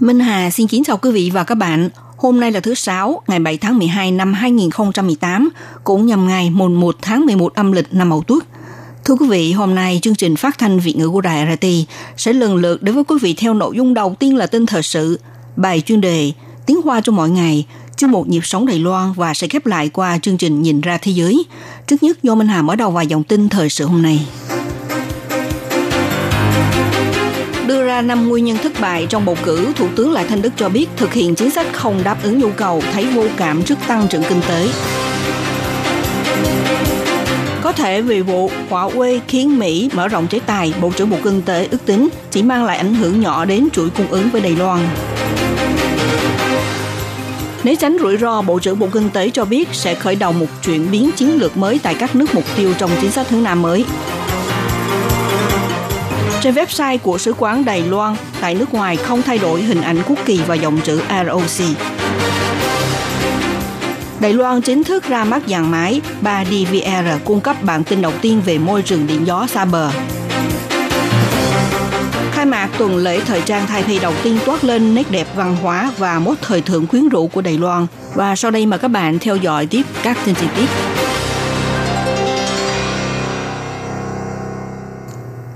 Minh Hà xin kính chào quý vị và các bạn. Hôm nay là thứ Sáu, ngày 7 tháng 12 năm 2018, cũng nhằm ngày 1 tháng 11 âm lịch năm Mậu Tuất. Thưa quý vị, hôm nay chương trình phát thanh Việt ngữ của Đài RTI sẽ lần lượt đến với quý vị theo nội dung đầu tiên là tin thời sự, bài chuyên đề, tiếng Hoa trong mọi ngày, chương mục nhịp sống Đài Loan và sẽ khép lại qua chương trình nhìn ra thế giới. Trước nhất, do Minh Hà mở đầu vài dòng tin thời sự hôm nay. Đưa ra 5 nguyên nhân thất bại trong bầu cử, Thủ tướng Lại Thanh Đức cho biết thực hiện chính sách không đáp ứng nhu cầu, thấy vô cảm trước tăng trưởng kinh tế. Có thể vì vụ Huawei khiến Mỹ mở rộng chế tài, Bộ trưởng Bộ Kinh tế ước tính chỉ mang lại ảnh hưởng nhỏ đến chuỗi cung ứng với Đài Loan. Để tránh rủi ro, Bộ trưởng Bộ Kinh tế cho biết sẽ khởi đầu một chuyển biến chiến lược mới tại các nước mục tiêu trong chính sách hướng Nam mới. Trên website của Sứ quán Đài Loan tại nước ngoài không thay đổi hình ảnh quốc kỳ và dòng chữ ROC. Đài Loan chính thức ra mắt dàn máy 3DVR cung cấp bản tin đầu tiên về môi trường điện gió xa bờ. Khai mạc tuần lễ thời trang Taipei đầu tiên toát lên nét đẹp văn hóa và mốt thời thượng quyến rũ của Đài Loan. Và sau đây mời các bạn theo dõi tiếp các tin chi tiết.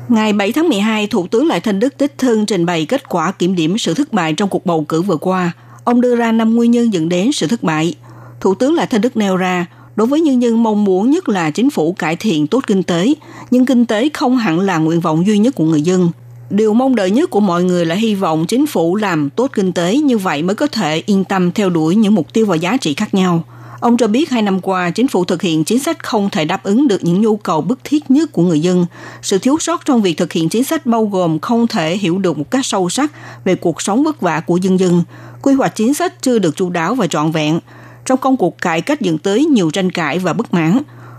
Ngày 7 tháng 12, Thủ tướng Lại Thanh Đức đích thân trình bày kết quả kiểm điểm sự thất bại trong cuộc bầu cử vừa qua. Ông đưa ra 5 nguyên nhân dẫn đến sự thất bại. Thủ tướng Lại Thanh Đức nêu ra, đối với nhân dân mong muốn nhất là chính phủ cải thiện tốt kinh tế, nhưng kinh tế không hẳn là nguyện vọng duy nhất của người dân. Điều mong đợi nhất của mọi người là hy vọng chính phủ làm tốt kinh tế, như vậy mới có thể yên tâm theo đuổi những mục tiêu và giá trị khác nhau. Ông cho biết 2 năm qua, chính phủ thực hiện chính sách không thể đáp ứng được những nhu cầu bức thiết nhất của người dân. Sự thiếu sót trong việc thực hiện chính sách bao gồm không thể hiểu được một cách sâu sắc về cuộc sống vất vả của dân dân. Quy hoạch chính sách chưa được chu đáo và trọn vẹn. Trong công cuộc cải cách dẫn tới nhiều tranh cãi và bất mãn.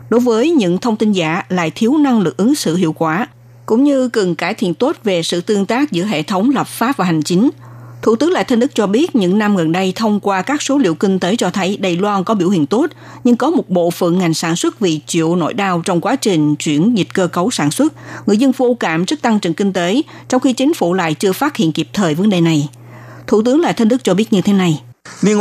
Đối với những thông tin giả lại thiếu năng lực ứng xử hiệu quả, cũng như cần cải thiện tốt về sự tương tác giữa hệ thống lập pháp và hành chính. Thủ tướng Lại Thanh Đức cho biết những năm gần đây thông qua các số liệu kinh tế cho thấy Đài Loan có biểu hiện tốt, nhưng có một bộ phận ngành sản xuất vì chịu nỗi đau trong quá trình chuyển dịch cơ cấu sản xuất. Người dân vô cảm trước tăng trưởng kinh tế, trong khi chính phủ lại chưa phát hiện kịp thời vấn đề này. Thủ tướng Lại Thanh Đức cho biết như thế này. Ngoài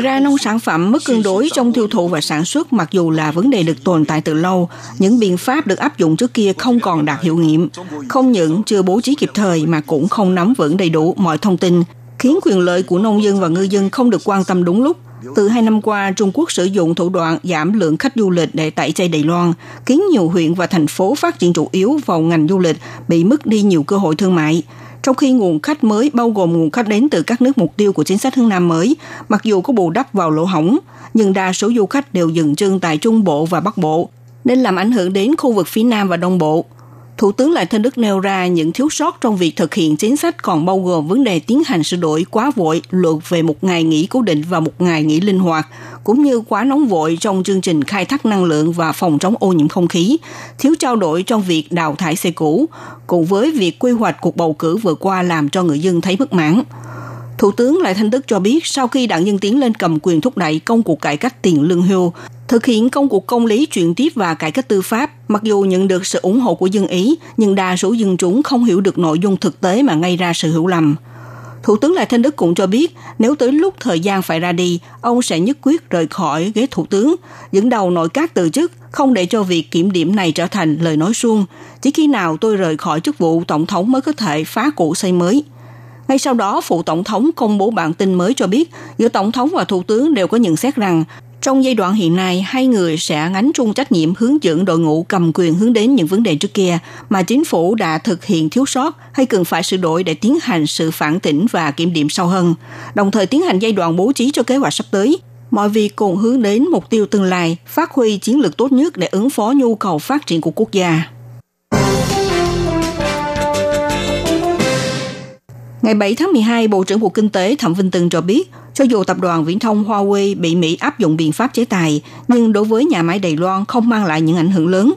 ra, nông sản phẩm mất cân đối trong tiêu thụ và sản xuất mặc dù là vấn đề được tồn tại từ lâu, những biện pháp được áp dụng trước kia không còn đạt hiệu nghiệm, không những chưa bố trí kịp thời mà cũng không nắm vững đầy đủ mọi thông tin, khiến quyền lợi của nông dân và ngư dân không được quan tâm đúng lúc. Từ 2 năm qua, Trung Quốc sử dụng thủ đoạn giảm lượng khách du lịch để tẩy chay Đài Loan, khiến nhiều huyện và thành phố phát triển chủ yếu vào ngành du lịch bị mất đi nhiều cơ hội thương mại. Trong khi nguồn khách mới bao gồm nguồn khách đến từ các nước mục tiêu của chính sách hướng Nam mới, mặc dù có bù đắp vào lỗ hổng, nhưng đa số du khách đều dừng chân tại Trung Bộ và Bắc Bộ, nên làm ảnh hưởng đến khu vực phía Nam và Đông Bộ. Thủ tướng Lại Thanh Đức nêu ra những thiếu sót trong việc thực hiện chính sách còn bao gồm vấn đề tiến hành sửa đổi quá vội luật về một ngày nghỉ cố định và một ngày nghỉ linh hoạt, cũng như quá nóng vội trong chương trình khai thác năng lượng và phòng chống ô nhiễm không khí, thiếu trao đổi trong việc đào thải xe cũ, cùng với việc quy hoạch cuộc bầu cử vừa qua làm cho người dân thấy bất mãn. Thủ tướng Lại Thanh Đức cho biết sau khi Đảng Dân Tiến lên cầm quyền thúc đẩy công cuộc cải cách tiền lương hưu, thực hiện công cuộc công lý chuyển tiếp và cải cách tư pháp, mặc dù nhận được sự ủng hộ của dân Ý, nhưng đa số dân chúng không hiểu được nội dung thực tế mà gây ra sự hiểu lầm. Thủ tướng Lại Thanh Đức cũng cho biết, nếu tới lúc thời gian phải ra đi, ông sẽ nhất quyết rời khỏi ghế thủ tướng, dẫn đầu nội các từ chức, không để cho việc kiểm điểm này trở thành lời nói suông. Chỉ khi nào tôi rời khỏi chức vụ tổng thống mới có thể phá cũ xây mới. Ngay sau đó, phụ tổng thống công bố bản tin mới cho biết, giữa tổng thống và thủ tướng đều có nhận xét rằng trong giai đoạn hiện nay, hai người sẽ gánh chung trách nhiệm hướng dẫn đội ngũ cầm quyền hướng đến những vấn đề trước kia mà chính phủ đã thực hiện thiếu sót hay cần phải sửa đổi để tiến hành sự phản tỉnh và kiểm điểm sâu hơn, đồng thời tiến hành giai đoạn bố trí cho kế hoạch sắp tới. mọi việc cùng hướng đến mục tiêu tương lai, phát huy chiến lược tốt nhất để ứng phó nhu cầu phát triển của quốc gia. Ngày 7 tháng 12, Bộ trưởng Bộ Kinh tế Thẩm Vinh Tường cho biết, cho dù tập đoàn viễn thông Huawei bị Mỹ áp dụng biện pháp chế tài, nhưng đối với nhà máy Đài Loan không mang lại những ảnh hưởng lớn.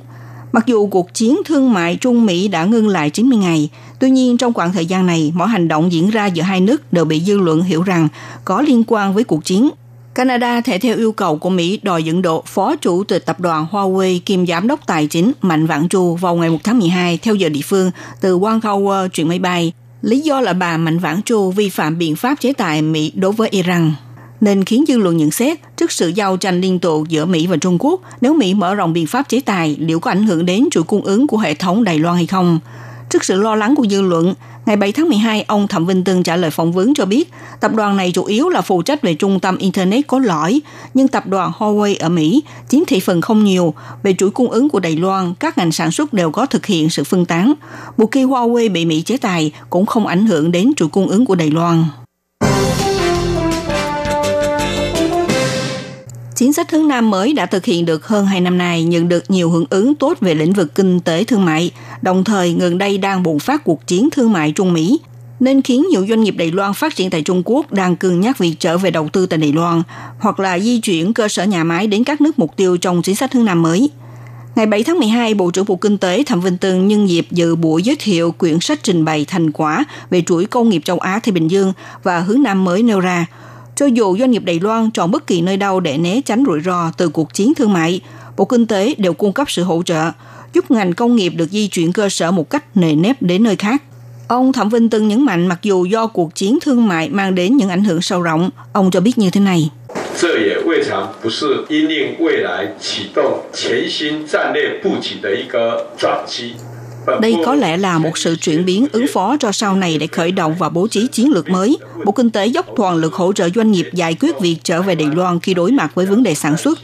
Mặc dù cuộc chiến thương mại Trung Mỹ đã ngưng lại 90 ngày, tuy nhiên trong khoảng thời gian này, mọi hành động diễn ra giữa hai nước đều bị dư luận hiểu rằng có liên quan với cuộc chiến. Canada thể theo yêu cầu của Mỹ đòi dẫn độ Phó Chủ tịch Tập đoàn Huawei kiêm Giám đốc Tài chính Mạnh Vạn Chu vào ngày 1 tháng 12 theo giờ địa phương từ Vancouver chuyển máy bay. Lý do là bà Mạnh Vãn Chu vi phạm biện pháp chế tài Mỹ đối với Iran, nên khiến dư luận nhận xét trước sự giao tranh liên tục giữa Mỹ và Trung Quốc, nếu Mỹ mở rộng biện pháp chế tài, liệu có ảnh hưởng đến chuỗi cung ứng của hệ thống Đài Loan hay không? Trước sự lo lắng của dư luận, ngày 7 tháng 12, ông Thẩm Vinh Tường trả lời phỏng vấn cho biết, tập đoàn này chủ yếu là phụ trách về trung tâm Internet có lõi, nhưng tập đoàn Huawei ở Mỹ chiếm thị phần không nhiều. Về chuỗi cung ứng của Đài Loan, các ngành sản xuất đều có thực hiện sự phân tán. Một khi Huawei bị Mỹ chế tài, cũng không ảnh hưởng đến chuỗi cung ứng của Đài Loan. Chính sách hướng Nam mới đã thực hiện được hơn 2 năm nay nhận được nhiều hưởng ứng tốt về lĩnh vực kinh tế thương mại, đồng thời gần đây đang bùng phát cuộc chiến thương mại Trung Mỹ, nên khiến nhiều doanh nghiệp Đài Loan phát triển tại Trung Quốc đang cân nhắc việc trở về đầu tư tại Đài Loan hoặc là di chuyển cơ sở nhà máy đến các nước mục tiêu trong chính sách hướng Nam mới. Ngày 7 tháng 12, Bộ trưởng Bộ Kinh tế Thẩm Vinh Tường nhân dịp dự buổi giới thiệu quyển sách trình bày thành quả về chuỗi công nghiệp châu Á-Thái Bình Dương và hướng Nam mới nêu ra, cho dù doanh nghiệp Đài Loan chọn bất kỳ nơi đâu để né tránh rủi ro từ cuộc chiến thương mại, Bộ Kinh tế đều cung cấp sự hỗ trợ, giúp ngành công nghiệp được di chuyển cơ sở một cách nề nếp đến nơi khác. Ông Thẩm Vinh Tường nhấn mạnh mặc dù do cuộc chiến thương mại mang đến những ảnh hưởng sâu rộng, ông cho biết như thế này. Đây có lẽ là một sự chuyển biến ứng phó cho sau này để khởi động và bố trí chiến lược mới. Bộ Kinh tế dốc toàn lực hỗ trợ doanh nghiệp giải quyết việc trở về Đài Loan khi đối mặt với vấn đề sản xuất.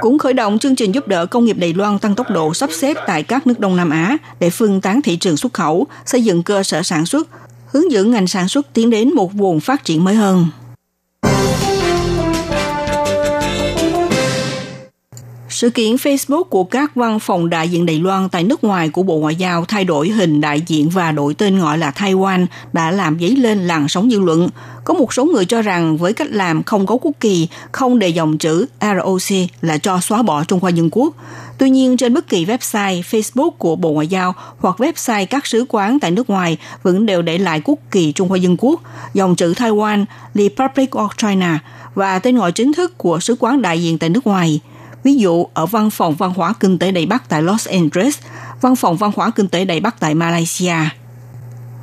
Cũng khởi động chương trình giúp đỡ công nghiệp Đài Loan tăng tốc độ sắp xếp tại các nước Đông Nam Á để phân tán thị trường xuất khẩu, xây dựng cơ sở sản xuất, hướng dẫn ngành sản xuất tiến đến một vùng phát triển mới hơn. Sự kiện Facebook của các văn phòng đại diện Đài Loan tại nước ngoài của Bộ Ngoại giao thay đổi hình đại diện và đổi tên gọi là Taiwan đã làm dấy lên làn sóng dư luận. Có một số người cho rằng với cách làm không có quốc kỳ, không để dòng chữ ROC là cho xóa bỏ Trung Hoa Dân Quốc. Tuy nhiên, trên bất kỳ website, Facebook của Bộ Ngoại giao hoặc website các sứ quán tại nước ngoài vẫn đều để lại quốc kỳ Trung Hoa Dân Quốc, dòng chữ Taiwan, Republic of China và tên gọi chính thức của sứ quán đại diện tại nước ngoài. Ví dụ, ở Văn phòng Văn hóa Kinh tế Đài Bắc tại Los Angeles, Văn phòng Văn hóa Kinh tế Đài Bắc tại Malaysia.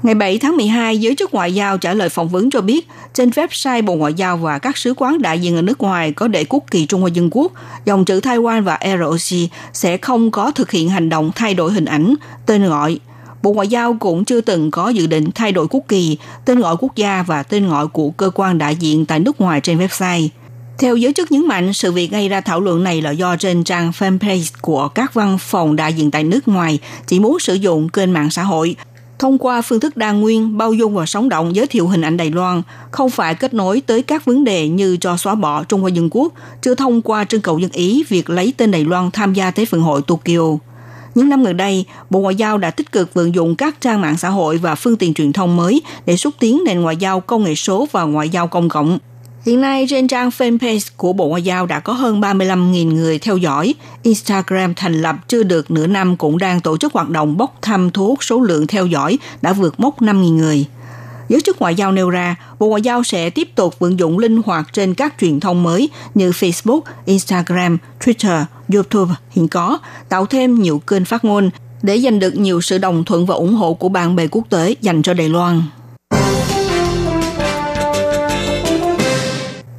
Ngày 7 tháng 12, giới chức ngoại giao trả lời phỏng vấn cho biết, trên website Bộ Ngoại giao và các sứ quán đại diện ở nước ngoài có để quốc kỳ Trung Hoa Dân Quốc, dòng chữ Taiwan và ROC sẽ không có thực hiện hành động thay đổi hình ảnh, tên gọi. Bộ Ngoại giao cũng chưa từng có dự định thay đổi quốc kỳ, tên gọi quốc gia và tên gọi của cơ quan đại diện tại nước ngoài trên website. Theo giới chức nhấn mạnh, sự việc gây ra thảo luận này là do trên trang fanpage của các văn phòng đại diện tại nước ngoài chỉ muốn sử dụng kênh mạng xã hội, thông qua phương thức đa nguyên, bao dung và sống động giới thiệu hình ảnh Đài Loan, không phải kết nối tới các vấn đề như cho xóa bỏ Trung Hoa Dân Quốc, chưa thông qua trưng cầu dân ý việc lấy tên Đài Loan tham gia Thế vận hội Tokyo. Những năm gần đây, Bộ Ngoại giao đã tích cực vận dụng các trang mạng xã hội và phương tiện truyền thông mới để xúc tiến nền ngoại giao công nghệ số và ngoại giao công cộng. Hiện nay, trên trang fanpage của Bộ Ngoại giao đã có hơn 35.000 người theo dõi. Instagram thành lập chưa được nửa năm cũng đang tổ chức hoạt động bốc thăm thu hút số lượng theo dõi đã vượt mốc 5.000 người. Giới chức ngoại giao nêu ra, Bộ Ngoại giao sẽ tiếp tục vận dụng linh hoạt trên các truyền thông mới như Facebook, Instagram, Twitter, YouTube hiện có, tạo thêm nhiều kênh phát ngôn để giành được nhiều sự đồng thuận và ủng hộ của bạn bè quốc tế dành cho Đài Loan.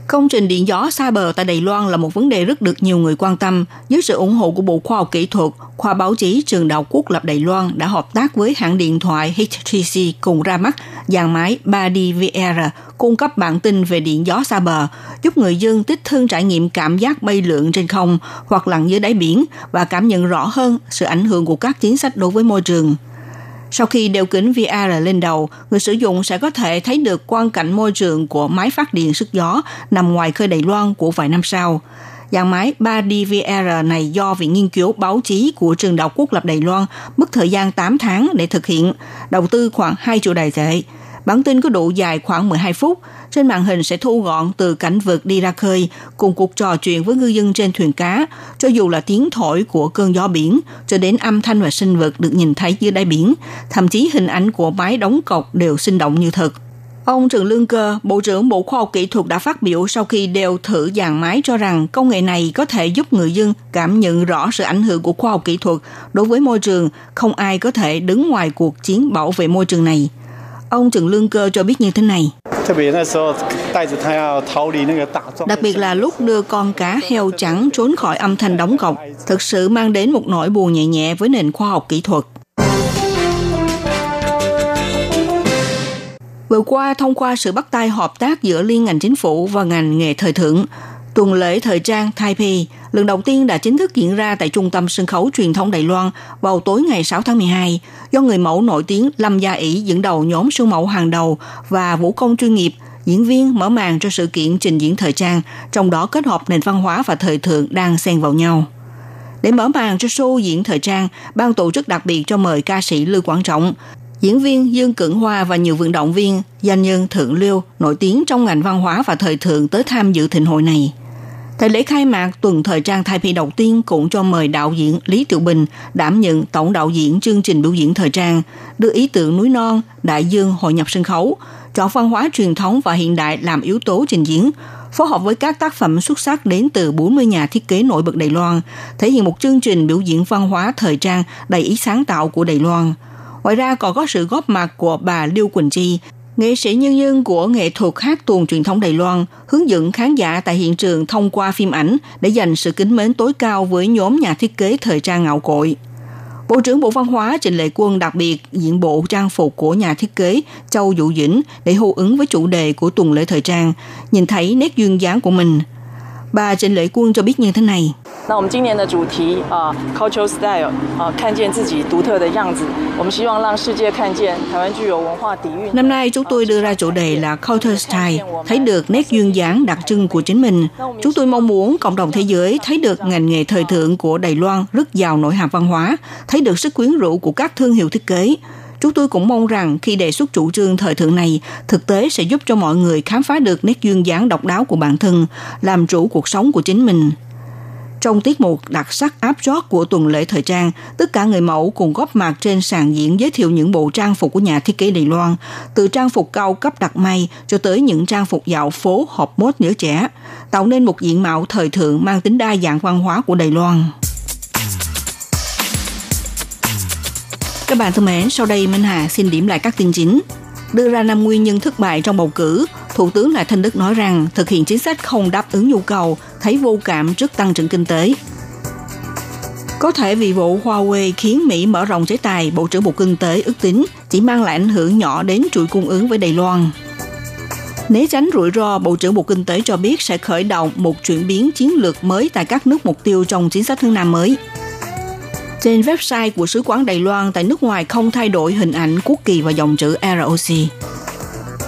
Công trình điện gió xa bờ tại Đài Loan là một vấn đề rất được nhiều người quan tâm. Dưới sự ủng hộ của Bộ Khoa học Kỹ thuật, Khoa báo chí Trường Đại học Quốc lập Đài Loan đã hợp tác với hãng điện thoại HTC cùng ra mắt dàn máy 3D VR cung cấp bản tin về điện gió xa bờ, giúp người dân đích thân trải nghiệm cảm giác bay lượn trên không hoặc lặn dưới đáy biển và cảm nhận rõ hơn sự ảnh hưởng của các chính sách đối với môi trường. Sau khi đeo kính VR lên đầu, người sử dụng sẽ có thể thấy được quang cảnh môi trường của máy phát điện sức gió nằm ngoài khơi Đài Loan của vài năm sau. Dạng máy 3D VR này do Viện Nghiên cứu Báo chí của Trường Đại học Quốc lập Đài Loan mất thời gian 8 tháng để thực hiện, đầu tư khoảng 2 triệu Đài tệ. Bản tin có độ dài khoảng 12 phút, trên màn hình sẽ thu gọn từ cảnh vượt đi ra khơi cùng cuộc trò chuyện với ngư dân trên thuyền cá, cho dù là tiếng thổi của cơn gió biển, cho đến âm thanh và sinh vật được nhìn thấy dưới đáy biển, thậm chí hình ảnh của máy đóng cọc đều sinh động như thật. Ông Trần Lương Cơ, Bộ trưởng Bộ Khoa học Kỹ thuật đã phát biểu sau khi đeo thử dàn máy cho rằng công nghệ này có thể giúp người dân cảm nhận rõ sự ảnh hưởng của khoa học kỹ thuật đối với môi trường, không ai có thể đứng ngoài cuộc chiến bảo vệ môi trường này. Ông Trần Lương Cơ cho biết như thế này. Đặc biệt là lúc đưa con cá heo trắng trốn khỏi âm thanh đóng cọc, thực sự mang đến một nỗi buồn nhẹ nhẹ với nền khoa học kỹ thuật. Vừa qua, thông qua sự bắt tay hợp tác giữa liên ngành chính phủ và ngành nghề thời thượng, tuần lễ thời trang Taipei lần đầu tiên đã chính thức diễn ra tại Trung tâm Sân khấu Truyền thống Đài Loan vào tối ngày 6 tháng 12, do người mẫu nổi tiếng Lâm Gia Ỷ dẫn đầu nhóm siêu mẫu hàng đầu và vũ công chuyên nghiệp, diễn viên mở màn cho sự kiện trình diễn thời trang, trong đó kết hợp nền văn hóa và thời thượng đang xen vào nhau. Để mở màn cho show diễn thời trang, ban tổ chức đặc biệt cho mời ca sĩ Lưu Quang Trọng, diễn viên Dương Cửu Hoa và nhiều vận động viên, doanh nhân thượng lưu nổi tiếng trong ngành văn hóa và thời thượng tới tham dự thịnh hội này. Tại lễ khai mạc tuần thời trang Taipei đầu tiên cũng cho mời đạo diễn Lý Tiểu Bình đảm nhận tổng đạo diễn chương trình biểu diễn thời trang, đưa ý tưởng núi non, đại dương hội nhập sân khấu, chọn văn hóa truyền thống và hiện đại làm yếu tố trình diễn, phối hợp với các tác phẩm xuất sắc đến từ 40 nhà thiết kế nổi bật Đài Loan, thể hiện một chương trình biểu diễn văn hóa thời trang đầy ý sáng tạo của Đài Loan. Ngoài ra còn có sự góp mặt của bà Lưu Quỳnh Chi, nghệ sĩ nhân dân của nghệ thuật hát tuồng truyền thống Đài Loan, hướng dẫn khán giả tại hiện trường thông qua phim ảnh để dành sự kính mến tối cao với nhóm nhà thiết kế thời trang ngạo cội. Bộ trưởng Bộ Văn hóa Trịnh Lệ Quân đặc biệt diện bộ trang phục của nhà thiết kế Châu Dụ Dĩnh để hô ứng với chủ đề của tuần lễ thời trang, nhìn thấy nét duyên dáng của mình. Bà Trịnh Lệ Quân cho biết như thế này. Năm nay chúng tôi đưa ra chủ đề là Culture Style, thấy được nét duyên dáng đặc trưng của chính mình. Chúng tôi mong muốn cộng đồng thế giới thấy được ngành nghề thời thượng của Đài Loan rất giàu nội hàm văn hóa, thấy được sức quyến rũ của các thương hiệu thiết kế. Chúng tôi cũng mong rằng khi đề xuất chủ trương thời thượng này, thực tế sẽ giúp cho mọi người khám phá được nét duyên dáng độc đáo của bản thân, làm chủ cuộc sống của chính mình. Trong tiết mục đặc sắc áp chót của tuần lễ thời trang, tất cả người mẫu cùng góp mặt trên sàn diễn giới thiệu những bộ trang phục của nhà thiết kế Đài Loan, từ trang phục cao cấp đặt may cho tới những trang phục dạo phố hợp mốt giới trẻ, tạo nên một diện mạo thời thượng mang tính đa dạng văn hóa của Đài Loan. Các bạn thân mến, sau đây Minh Hà xin điểm lại các tin chính. Đưa ra 5 nguyên nhân thất bại trong bầu cử, Thủ tướng Lại Thanh Đức nói rằng thực hiện chính sách không đáp ứng nhu cầu, thấy vô cảm trước tăng trưởng kinh tế. Có thể vì vụ Huawei khiến Mỹ mở rộng chế tài, Bộ trưởng Bộ Kinh tế ước tính chỉ mang lại ảnh hưởng nhỏ đến chuỗi cung ứng với Đài Loan. Né tránh rủi ro, Bộ trưởng Bộ Kinh tế cho biết sẽ khởi động một chuyển biến chiến lược mới tại các nước mục tiêu trong chính sách hướng Nam mới. Trên website của Sứ quán Đài Loan tại nước ngoài không thay đổi hình ảnh, quốc kỳ và dòng chữ ROC.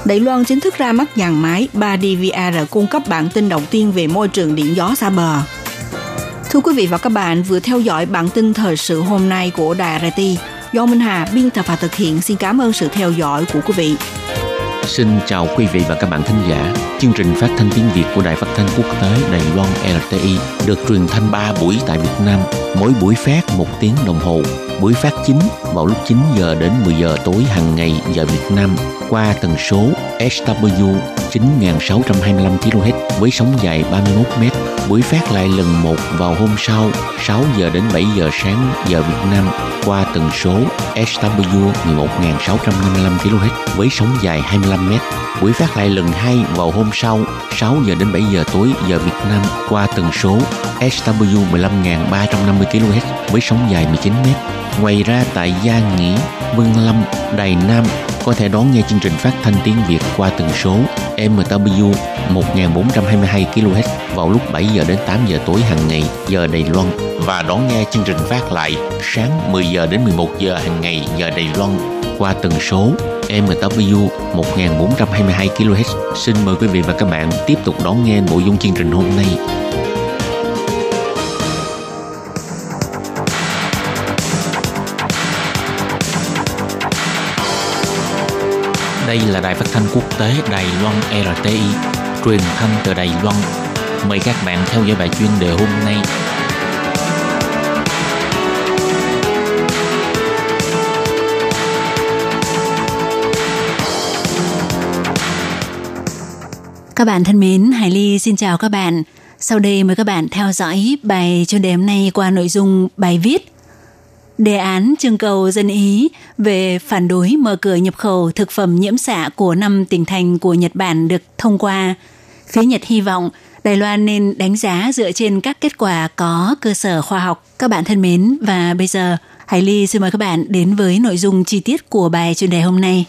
Đài Loan chính thức ra mắt dàn máy 3D VR cung cấp bản tin đầu tiên về môi trường điện gió xa bờ. Thưa quý vị và các bạn, vừa theo dõi bản tin thời sự hôm nay của Đài RTI do Minh Hà biên tập và thực hiện. Xin cảm ơn sự theo dõi của quý vị. Xin chào quý vị và các bạn thính giả. Chương trình phát thanh tiếng Việt của Đài Phát thanh Quốc tế Đài Loan RTI được truyền thanh 3 buổi tại Việt Nam, mỗi buổi phát 1 tiếng đồng hồ. Buổi phát chính vào lúc 9 giờ đến 10 giờ tối hàng ngày giờ Việt Nam qua tần số SW 9625 kHz với sóng dài 31 m. Buổi phát lại lần 1 vào hôm sau 6 giờ đến 7 giờ sáng giờ Việt Nam qua tần số SW 11655 kHz với sóng dài 25 m. Buổi phát lại lần 2 vào hôm sau 6 giờ đến 7 giờ tối giờ Việt Nam qua tần số SW 15350 kHz với sóng dài 19 m. Ngoài ra tại Gia Nghĩa, Vân Lâm, Đài Nam có thể đón nghe chương trình phát thanh tiếng Việt qua tần số MW 1422 kHz vào lúc 7 giờ đến 8 giờ tối hàng ngày giờ Đài Loan và đón nghe chương trình phát lại sáng 10 giờ đến 11 giờ hàng ngày giờ Đài Loan qua tần số MW 1422 kHz. Xin mời quý vị và các bạn tiếp tục đón nghe nội dung chương trình hôm nay. Đây là Đài Phát Thanh Quốc tế Đài Loan RTI, truyền thanh từ Đài Loan. Mời các bạn theo dõi bài chuyên đề hôm nay. Các bạn thân mến, Hải Ly xin chào các bạn. Sau đây mời các bạn theo dõi bài chuyên đề hôm nay qua nội dung bài viết đề án trưng cầu dân ý về phản đối mở cửa nhập khẩu thực phẩm nhiễm xạ của 5 tỉnh thành của Nhật Bản được thông qua. Phía Nhật hy vọng Đài Loan nên đánh giá dựa trên các kết quả có cơ sở khoa học. Các bạn thân mến, và bây giờ Hải Ly xin mời các bạn đến với nội dung chi tiết của bài chuyên đề hôm nay.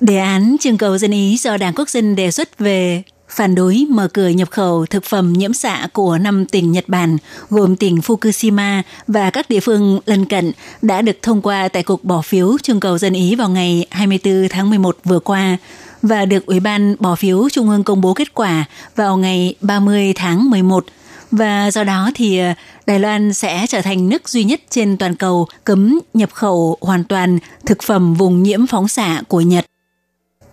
Đề án trưng cầu dân ý do Đảng Quốc dân đề xuất về phản đối mở cửa nhập khẩu thực phẩm nhiễm xạ của 5 tỉnh Nhật Bản, gồm tỉnh Fukushima và các địa phương lân cận, đã được thông qua tại cuộc bỏ phiếu trưng cầu dân ý vào ngày 24 tháng 11 vừa qua và được Ủy ban bỏ phiếu Trung ương công bố kết quả vào ngày 30 tháng 11. Và do đó thì Đài Loan sẽ trở thành nước duy nhất trên toàn cầu cấm nhập khẩu hoàn toàn thực phẩm vùng nhiễm phóng xạ của Nhật.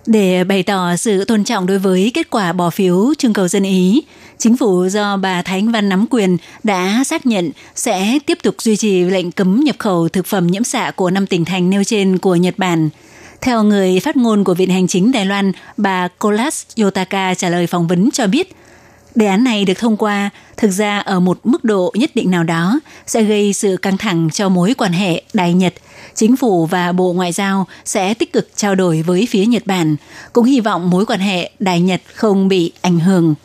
Để bày tỏ sự tôn trọng đối với kết quả bỏ phiếu trưng cầu dân ý, chính phủ do bà Thái Anh Văn nắm quyền đã xác nhận sẽ tiếp tục duy trì lệnh cấm nhập khẩu thực phẩm nhiễm xạ của 5 tỉnh thành nêu trên của Nhật Bản. Theo người phát ngôn của Viện Hành chính Đài Loan, bà Kolas Yotaka trả lời phỏng vấn cho biết, đề án này được thông qua thực ra ở một mức độ nhất định nào đó sẽ gây sự căng thẳng cho mối quan hệ Đài-Nhật. Chính phủ và Bộ Ngoại giao sẽ tích cực trao đổi với phía Nhật Bản, cũng hy vọng mối quan hệ Đài-Nhật không bị ảnh hưởng.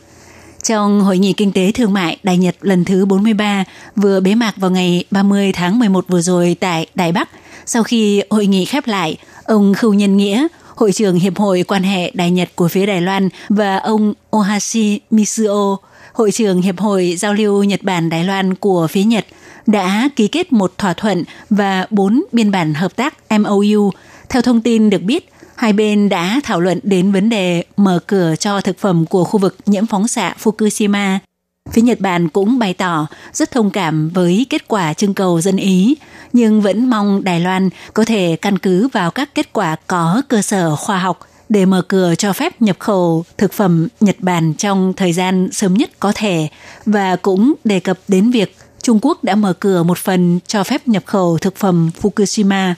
Trong Hội nghị Kinh tế Thương mại Đài-Nhật lần thứ 43 vừa bế mạc vào ngày 30 tháng 11 vừa rồi tại Đài Bắc, sau khi hội nghị khép lại, ông Khưu Nhân Nghĩa, Hội trưởng Hiệp hội Quan hệ Đài-Nhật của phía Đài Loan, và ông Ohashi Mitsuo, Hội trưởng Hiệp hội Giao lưu Nhật Bản-Đài Loan của phía Nhật, đã ký kết một thỏa thuận và 4 biên bản hợp tác MOU. Theo thông tin được biết, hai bên đã thảo luận đến vấn đề mở cửa cho thực phẩm của khu vực nhiễm phóng xạ Fukushima. Phía Nhật Bản cũng bày tỏ rất thông cảm với kết quả trưng cầu dân ý, nhưng vẫn mong Đài Loan có thể căn cứ vào các kết quả có cơ sở khoa học để mở cửa cho phép nhập khẩu thực phẩm Nhật Bản trong thời gian sớm nhất có thể, và cũng đề cập đến việc Trung Quốc đã mở cửa một phần cho phép nhập khẩu thực phẩm Fukushima.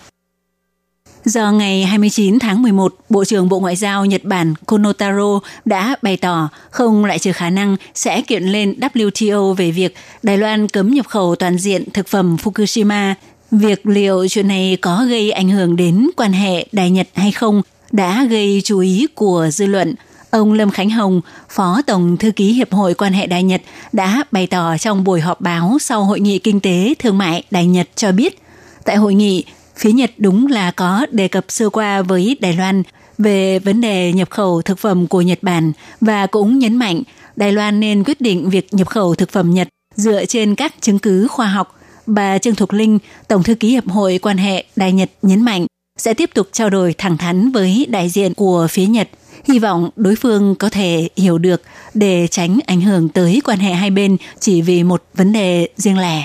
Do ngày 29 tháng 11, Bộ trưởng Bộ Ngoại giao Nhật Bản Konotaro đã bày tỏ không loại trừ khả năng sẽ kiện lên WTO về việc Đài Loan cấm nhập khẩu toàn diện thực phẩm Fukushima. Việc liệu chuyện này có gây ảnh hưởng đến quan hệ Đài-Nhật hay không đã gây chú ý của dư luận. Ông Lâm Khánh Hồng, Phó Tổng Thư ký Hiệp hội Quan hệ Đài-Nhật, đã bày tỏ trong buổi họp báo sau Hội nghị Kinh tế Thương mại Đài-Nhật cho biết, tại hội nghị, phía Nhật đúng là có đề cập sơ qua với Đài Loan về vấn đề nhập khẩu thực phẩm của Nhật Bản, và cũng nhấn mạnh Đài Loan nên quyết định việc nhập khẩu thực phẩm Nhật dựa trên các chứng cứ khoa học. Bà Trương Thục Linh, Tổng Thư ký Hiệp hội Quan hệ Đài-Nhật nhấn mạnh sẽ tiếp tục trao đổi thẳng thắn với đại diện của phía Nhật. Hy vọng đối phương có thể hiểu được để tránh ảnh hưởng tới quan hệ hai bên chỉ vì một vấn đề riêng lẻ.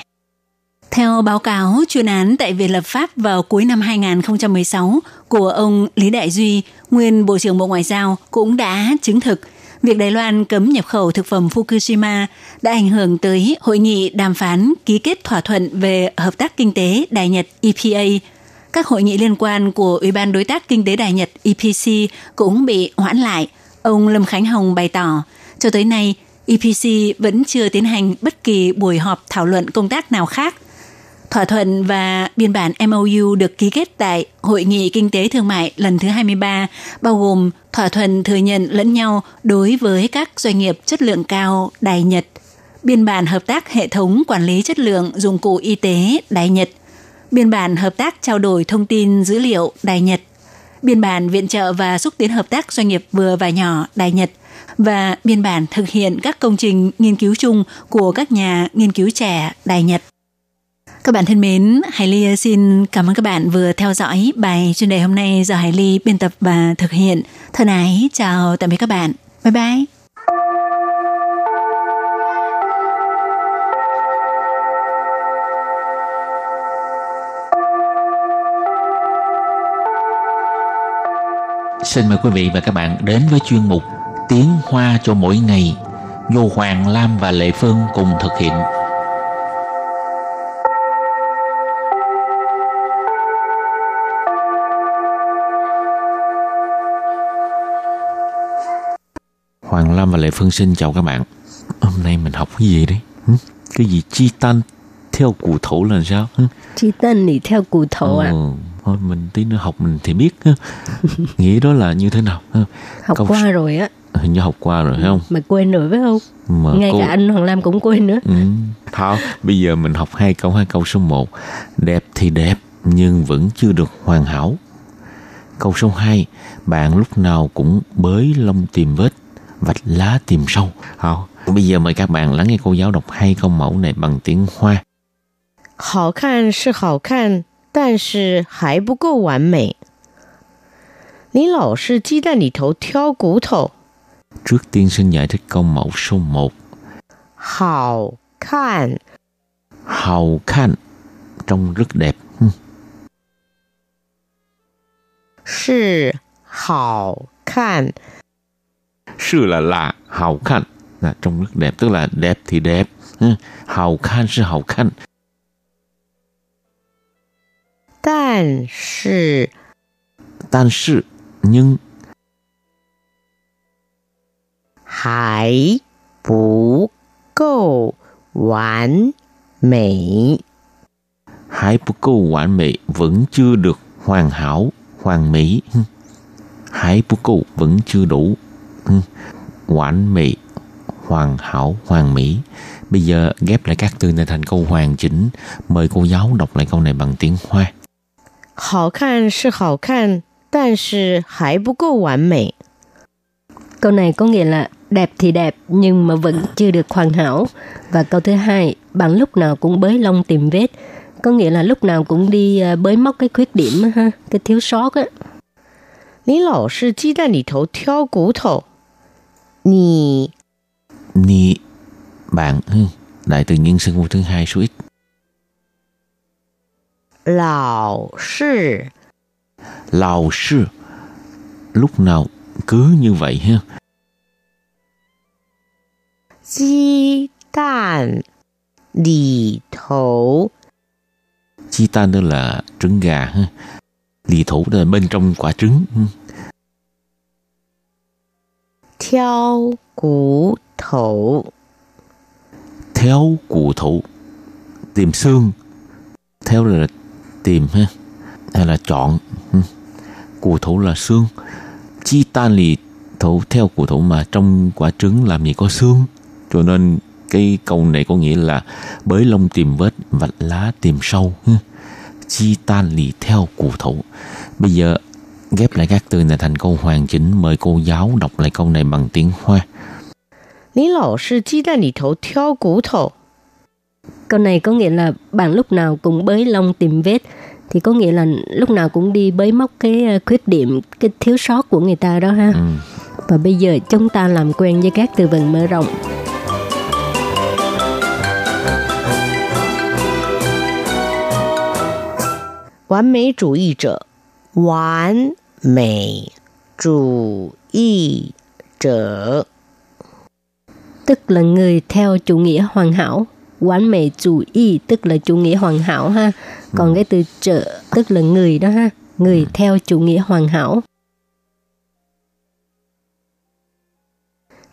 Theo báo cáo chuyên án tại Viện Lập pháp vào cuối năm 2016 của ông Lý Đại Duy, nguyên Bộ trưởng Bộ Ngoại giao, cũng đã chứng thực việc Đài Loan cấm nhập khẩu thực phẩm Fukushima đã ảnh hưởng tới hội nghị đàm phán ký kết thỏa thuận về hợp tác kinh tế Đài-Nhật EPA. Các hội nghị liên quan của Ủy ban Đối tác Kinh tế Đài-Nhật EPC cũng bị hoãn lại. Ông Lâm Khánh Hồng bày tỏ, cho tới nay, EPC vẫn chưa tiến hành bất kỳ buổi họp thảo luận công tác nào khác. Thỏa thuận và biên bản MOU được ký kết tại Hội nghị Kinh tế Thương mại lần thứ 23, bao gồm thỏa thuận thừa nhận lẫn nhau đối với các doanh nghiệp chất lượng cao Đài-Nhật, biên bản hợp tác hệ thống quản lý chất lượng dụng cụ y tế Đài-Nhật, biên bản hợp tác trao đổi thông tin dữ liệu Đài-Nhật, biên bản viện trợ và xúc tiến hợp tác doanh nghiệp vừa và nhỏ Đài-Nhật, và biên bản thực hiện các công trình nghiên cứu chung của các nhà nghiên cứu trẻ Đài Nhật. Các bạn thân mến, Hải Ly xin cảm ơn các bạn vừa theo dõi bài chuyên đề hôm nay do Hải Ly biên tập và thực hiện. Thân ái, chào tạm biệt các bạn. Bye bye! Xin mời quý vị và các bạn đến với chuyên mục Tiếng Hoa cho mỗi ngày do Hoàng Lam và Lệ Phương cùng thực hiện. Hoàng Lam và Lệ Phương xin chào các bạn. Hôm nay mình học cái gì đấy? Cái gì chi tan theo cụ thổ là sao? Chi tan thì theo cụ thổ ạ. Thôi mình tí nữa học mình thì biết nghĩ đó là như thế nào. Học câu... qua rồi á. Hình như học qua rồi phải không? Mà quên rồi phải không? Mà ngay cô... cả anh Hoàng Lam cũng quên nữa. Thôi bây giờ mình học hai câu số 1. Đẹp thì đẹp nhưng vẫn chưa được hoàn hảo. Câu số 2. Bạn lúc nào cũng bới lông tìm vết, vạch lá tìm sâu. Bây giờ mời các bạn lắng nghe cô giáo đọc hai câu mẫu này bằng tiếng Hoa. 好看是好看 但是还不够完美. Trước tiên xin giải thích câu mẫu số 1. 好看. 好看 trông rất đẹp. 是好看. 是 là 好看 là trông rất đẹp, tức là đẹp thì đẹp. 好看是好看. 但是 nhưng 还不够完美 还不够完美 vẫn chưa được hoàn hảo, hoàn mỹ. 还不够 vẫn chưa đủ. 完美 hoàn hảo, hoàn mỹ. Bây giờ ghép lại các từ này thành câu hoàn chỉnh. Mời cô giáo đọc lại câu này bằng tiếng Hoa. 好看是好看 但是还不够完美. Câu này có nghĩa là đẹp thì đẹp nhưng mà vẫn chưa được hoàn hảo. Và câu thứ hai, bạn lúc nào cũng bới lông tìm vết, có nghĩa là lúc nào cũng đi bới móc cái khuyết điểm, cái thiếu sót á. 你老是鸡蛋里头挑骨头. 你 bạn đại tự nhiên sinh vô thứ hai số ít. 老是 lúc nào cứ như vậy ha. 鸡蛋 đó là trứng gà ha. 里头 đó là bên trong quả trứng. 挑骨头 tìm xương. 挑 là tìm ha, hay là chọn. Củ thấu là xương. Chi tan lì thấu theo củ thấu mà trong quả trứng làm gì có xương. Cho nên cái câu này có nghĩa là bới lông tìm vết, vạch lá tìm sâu. Chi tan lì theo củ thấu. Bây giờ ghép lại các từ này thành câu hoàn chỉnh. Mời cô giáo đọc lại câu này bằng tiếng Hoa. Lý lẩu sư chi tan lì thấu theo củ thấu. Câu này có nghĩa là bạn lúc nào cũng bới lông tìm vết, thì có nghĩa là lúc nào cũng đi bới móc cái khuyết điểm, cái thiếu sót của người ta đó ha. Và bây giờ chúng ta làm quen với các từ vựng mở rộng. Hoàn mỹ chủ nghĩa者, hoàn mỹ chủ nghĩa者, tức là người theo chủ nghĩa hoàn hảo. Quán mệ chủ y tức là chủ nghĩa hoàn hảo ha. Còn cái từ trợ tức là người đó ha. Người theo chủ nghĩa hoàn hảo.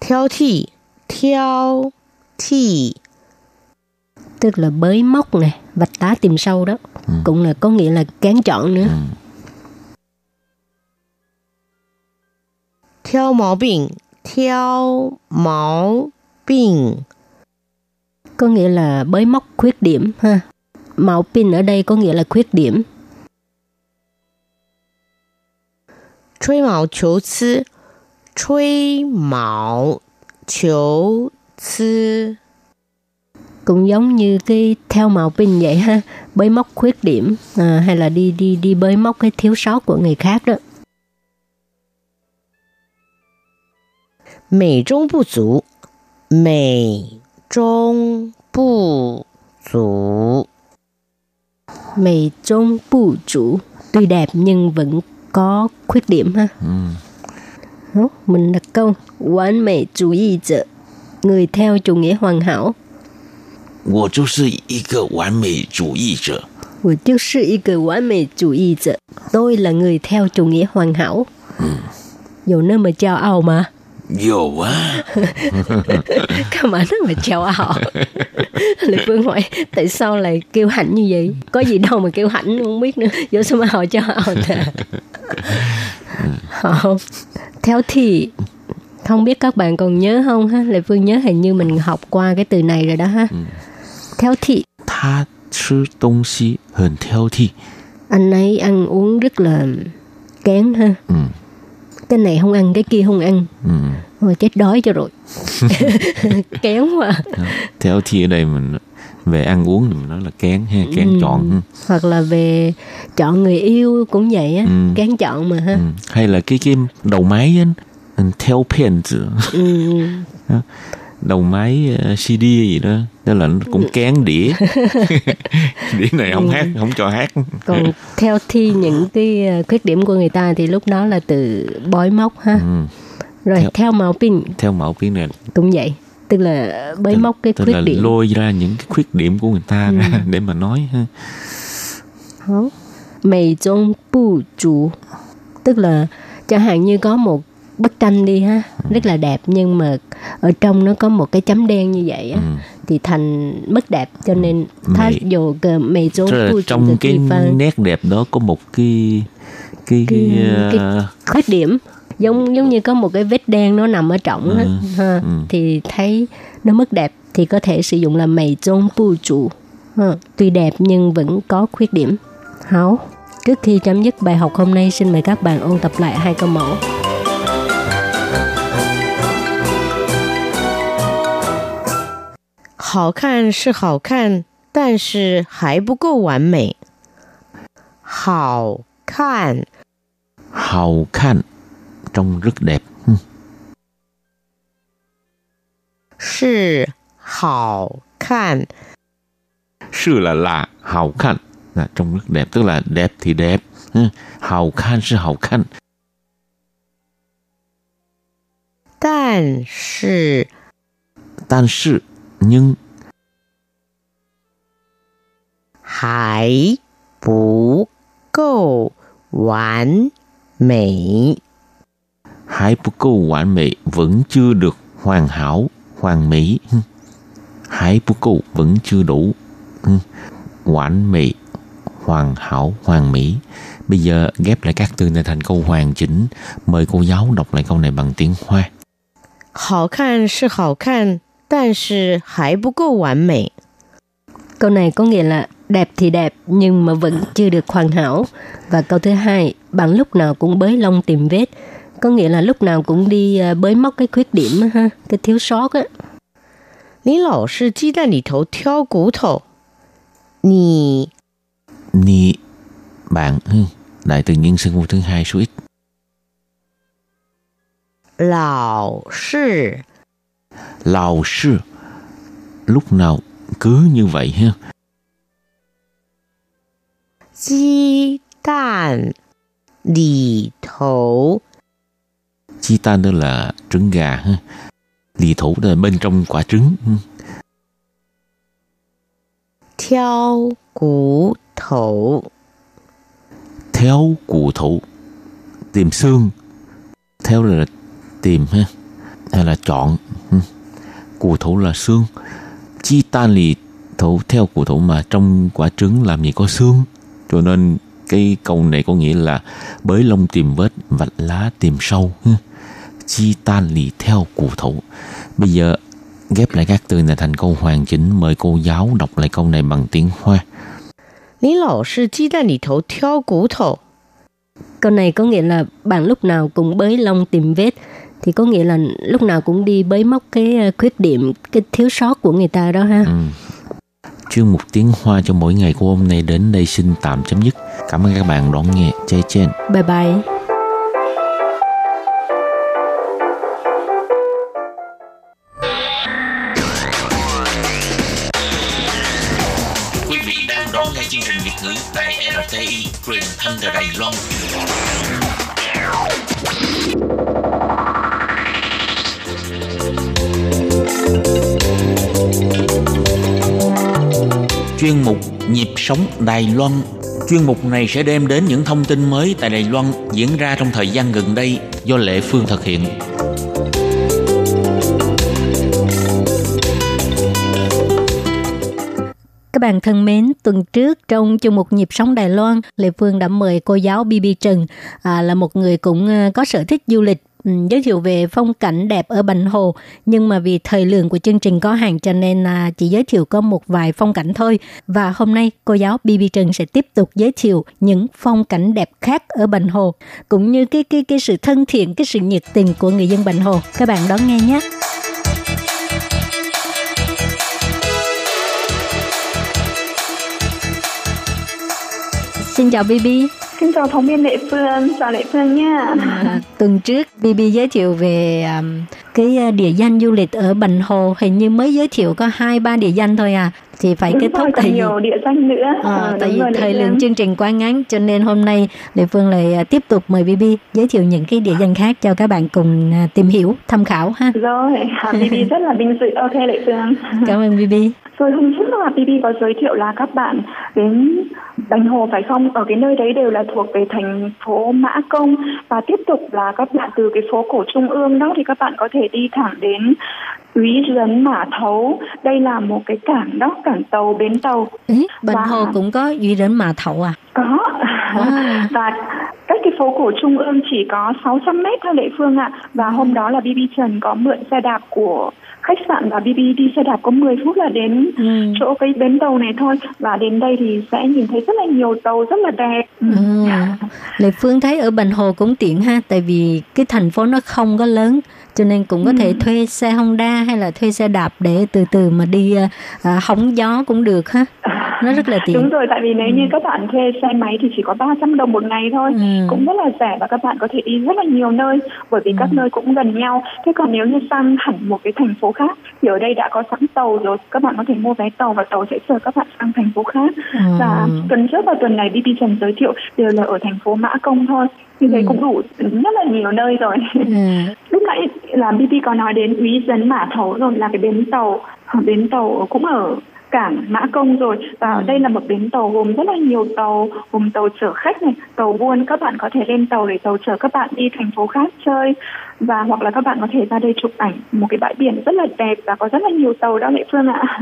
Theo thị tức là bới móc này, vạch lá tìm sâu đó. Cũng là có nghĩa là kén chọn nữa. Theo máu bình có nghĩa là bới móc khuyết điểm ha. Mạo pin ở đây có nghĩa là khuyết điểm. Truy mạo chấu chứ Truy mạo chiếu tư. Cũng giống như cái theo mạo binh vậy ha, bới móc khuyết điểm hay là đi bới móc cái thiếu sót của người khác đó. Mỹ Trung bù chủ, Mỹ Trung bù chủ, tuy đẹp nhưng vẫn có khuyết điểm ha. Mình đặt câu Hoàn mỹ chủ nghĩa giả, người theo chủ nghĩa hoàn hảo. 我就是一个完美主义者. 我就是一个完美主义者. Tôi là người theo chủ nghĩa hoàn hảo. Dù nơi mà trao ao mà. Dù á. Các bạn nói mà trao ao. Lệ Phương hỏi tại sao lại kêu hạnh như vậy? Có gì đâu mà kêu hạnh không biết nữa. Vô sao mà họ trao ao nè. Không. Theo thì không biết các bạn còn nhớ không ha? Lệ Phương nhớ hình như mình học qua cái từ này rồi đó ha. Theo thị. Tha chứ đông xí hẳn theo thị. Anh ấy ăn uống rất là kén ha. Cái này không ăn, cái kia không ăn. Rồi chết đói cho rồi. Kén quá. Theo thị ở đây mình về ăn uống thì mình nói là kén ha, kén chọn. Hoặc là về chọn người yêu cũng vậy á, kén chọn mà ha. Hay là cái đầu máy á. Theo phiền chữ đầu máy CD gì đó, đó là cũng kén đĩa. Đĩa này không hát, không cho hát. Còn theo thi những cái khuyết điểm của người ta thì lúc đó là từ bói móc ha. Rồi theo mạo pin, theo mạo pin này cũng vậy, tức là bói móc cái khuyết điểm, lôi ra những cái khuyết điểm của người ta ra để mà nói ha. Mỹ Trung bù chủ, tức là chẳng hạn như có một bức tranh đi ha, rất là đẹp nhưng mà ở trong nó có một cái chấm đen như vậy á, thì thành mất đẹp, cho nên thắt vô cơ mày trốn trong cái nét đẹp đó có một cái khuyết điểm, giống như có một cái vết đen nó nằm ở trỏng á ha, thì thấy nó mất đẹp thì có thể sử dụng là mày trốn bù trụ, tuy đẹp nhưng vẫn có khuyết điểm. Hảo, trước khi chấm dứt bài học hôm nay, xin mời các bạn ôn tập lại 2 câu mẫu. 好看是好看，但是还不够完美。 好看， trông rất đẹp. 是好看， 是 là, 好看 là trông rất đẹp, tức là đẹp thì đẹp. 好看是好看， 但是 nhưng 还不够完美， 还不够完美 vẫn chưa được hoàn hảo, hoàn mỹ. 还不够 vẫn chưa đủ, hoàn mỹ, hoàn hảo, hoàn mỹ. Bây giờ ghép lại các từ này thành câu hoàn chỉnh. Mời cô giáo đọc lại câu này bằng tiếng Hoa. 好看是好看， 但是还不够完美. Câu này có nghĩa là đẹp thì đẹp nhưng mà vẫn chưa được hoàn hảo. Và câu thứ hai, bạn lúc nào cũng bới lông tìm vết, có nghĩa là lúc nào cũng đi bới móc cái khuyết điểm ha, cái thiếu sót á. 你老是鸡蛋里头挑骨头. 你 bạn, đại từ nhân xưng hô thứ hai số ít. 老是 lúc nào cứ như vậy ha. 鸡蛋里头, 鸡蛋 đó là trứng gà ha. 里头 đó là bên trong quả trứng. 挑骨头, 挑骨头 tìm xương. 挑 là tìm ha, hay là chọn. 骨头 là xương. 鸡蛋里头 theo củ thấu mà trong quả trứng làm gì có xương, cho nên cái câu này có nghĩa là bới lông tìm vết, vạch lá tìm sâu. 鸡蛋里挑骨头. Bây giờ ghép lại các từ này thành câu hoàn chỉnh. Mời cô giáo đọc lại câu này bằng tiếng Hoa. 你老是鸡蛋里头挑骨头. Câu này có nghĩa là bạn lúc nào cũng bới lông tìm vết, thì có nghĩa là lúc nào cũng đi bới móc cái khuyết điểm, cái thiếu sót của người ta đó ha. Chuyên mục tiếng Hoa cho mỗi ngày của hôm nay đến đây xin tạm chấm dứt. Cảm ơn các bạn đón nghe. Chê chen. Bye bye. Quý vị đang đón nghe chương trình Việt ngữ tại RTI truyền thanh từ Đài Loan. Chuyên mục Nhịp sống Đài Loan. Chuyên mục này sẽ đem đến những thông tin mới tại Đài Loan diễn ra trong thời gian gần đây do Lệ Phương thực hiện. Các bạn thân mến, tuần trước trong chương mục Nhịp sống Đài Loan, Lệ Phương đã mời cô giáo Bibi Trần, là một người cũng có sở thích du lịch, giới thiệu về phong cảnh đẹp ở Bành Hồ, nhưng mà vì thời lượng của chương trình có hạn cho nên là chỉ giới thiệu có một vài phong cảnh thôi. Và hôm nay cô giáo Bibi Trần sẽ tiếp tục giới thiệu những phong cảnh đẹp khác ở Bành Hồ, cũng như cái sự thân thiện, cái sự nhiệt tình của người dân Bành Hồ. Các bạn đón nghe nhé. Xin chào Bibi. Xin chào phóng viên Lệ Phương, chào Lệ Phương nha. Tuần trước Bibi giới thiệu về cái địa danh du lịch ở Bành Hồ, hình như mới giới thiệu có 2-3 địa danh thôi à, thì phải kết thúc tại nhiều địa danh nữa. Tại vì thời lượng chương trình quá ngắn cho nên hôm nay Lệ Phương lại tiếp tục mời Bibi giới thiệu những cái địa danh khác cho các bạn cùng tìm hiểu, tham khảo ha. Rồi, Bibi rất là vinh dự. Ok Lệ Phương. Cảm ơn Bibi. Rồi hôm trước là Bibi có giới thiệu là các bạn đến Bành Hồ phải không? Ở cái nơi đấy đều là thuộc về thành phố Mã Công, và tiếp tục là các bạn từ cái phố cổ trung ương đó thì các bạn có thể đi thẳng đến Úy Trấn Mã Thấu. Đây là một cái cảng đó, cảng tàu, bến tàu. Bành Hồ cũng có Úy Trấn Mã Thấu à? Có. Và cách cái phố cổ trung ương chỉ có 600 mét thôi Lệ Phương ạ. Và hôm đó là Bibi Trần có mượn xe đạp của khách sạn và Bibi đi xe đạp có 10 phút là đến chỗ cái bến tàu này thôi. Và đến đây thì sẽ nhìn thấy rất là nhiều tàu rất là đẹp. Lệ Phương thấy ở Bành Hồ cũng tiện ha, tại vì cái thành phố nó không có lớn, cho nên cũng có thể thuê xe Honda hay là thuê xe đạp để từ từ mà đi hóng gió cũng được ha. Nó rất là tiện. Đúng rồi, tại vì nếu như các bạn thuê xe máy thì chỉ có 300 đồng một ngày thôi, cũng rất là rẻ và các bạn có thể đi rất là nhiều nơi, bởi vì các nơi cũng gần nhau. Thế còn nếu như sang hẳn một cái thành phố khác thì ở đây đã có sẵn tàu rồi, các bạn có thể mua vé tàu và tàu sẽ chở các bạn sang thành phố khác. Và tuần trước và tuần này Bibi Trần giới thiệu đều là ở thành phố Mã Công thôi. Như thế cũng đủ rất là nhiều nơi rồi. Lúc nãy là Bibi có nói đến Úy Trấn Mã Thấu rồi, là cái bến tàu cũng ở cảng Mã Công rồi. Và ở đây là một bến tàu gồm rất là nhiều tàu, gồm tàu chở khách này, tàu buôn, các bạn có thể lên tàu để tàu chở các bạn đi thành phố khác chơi, và hoặc là các bạn có thể ra đây chụp ảnh một cái bãi biển rất là đẹp và có rất là nhiều tàu đó Lệ Phương ạ.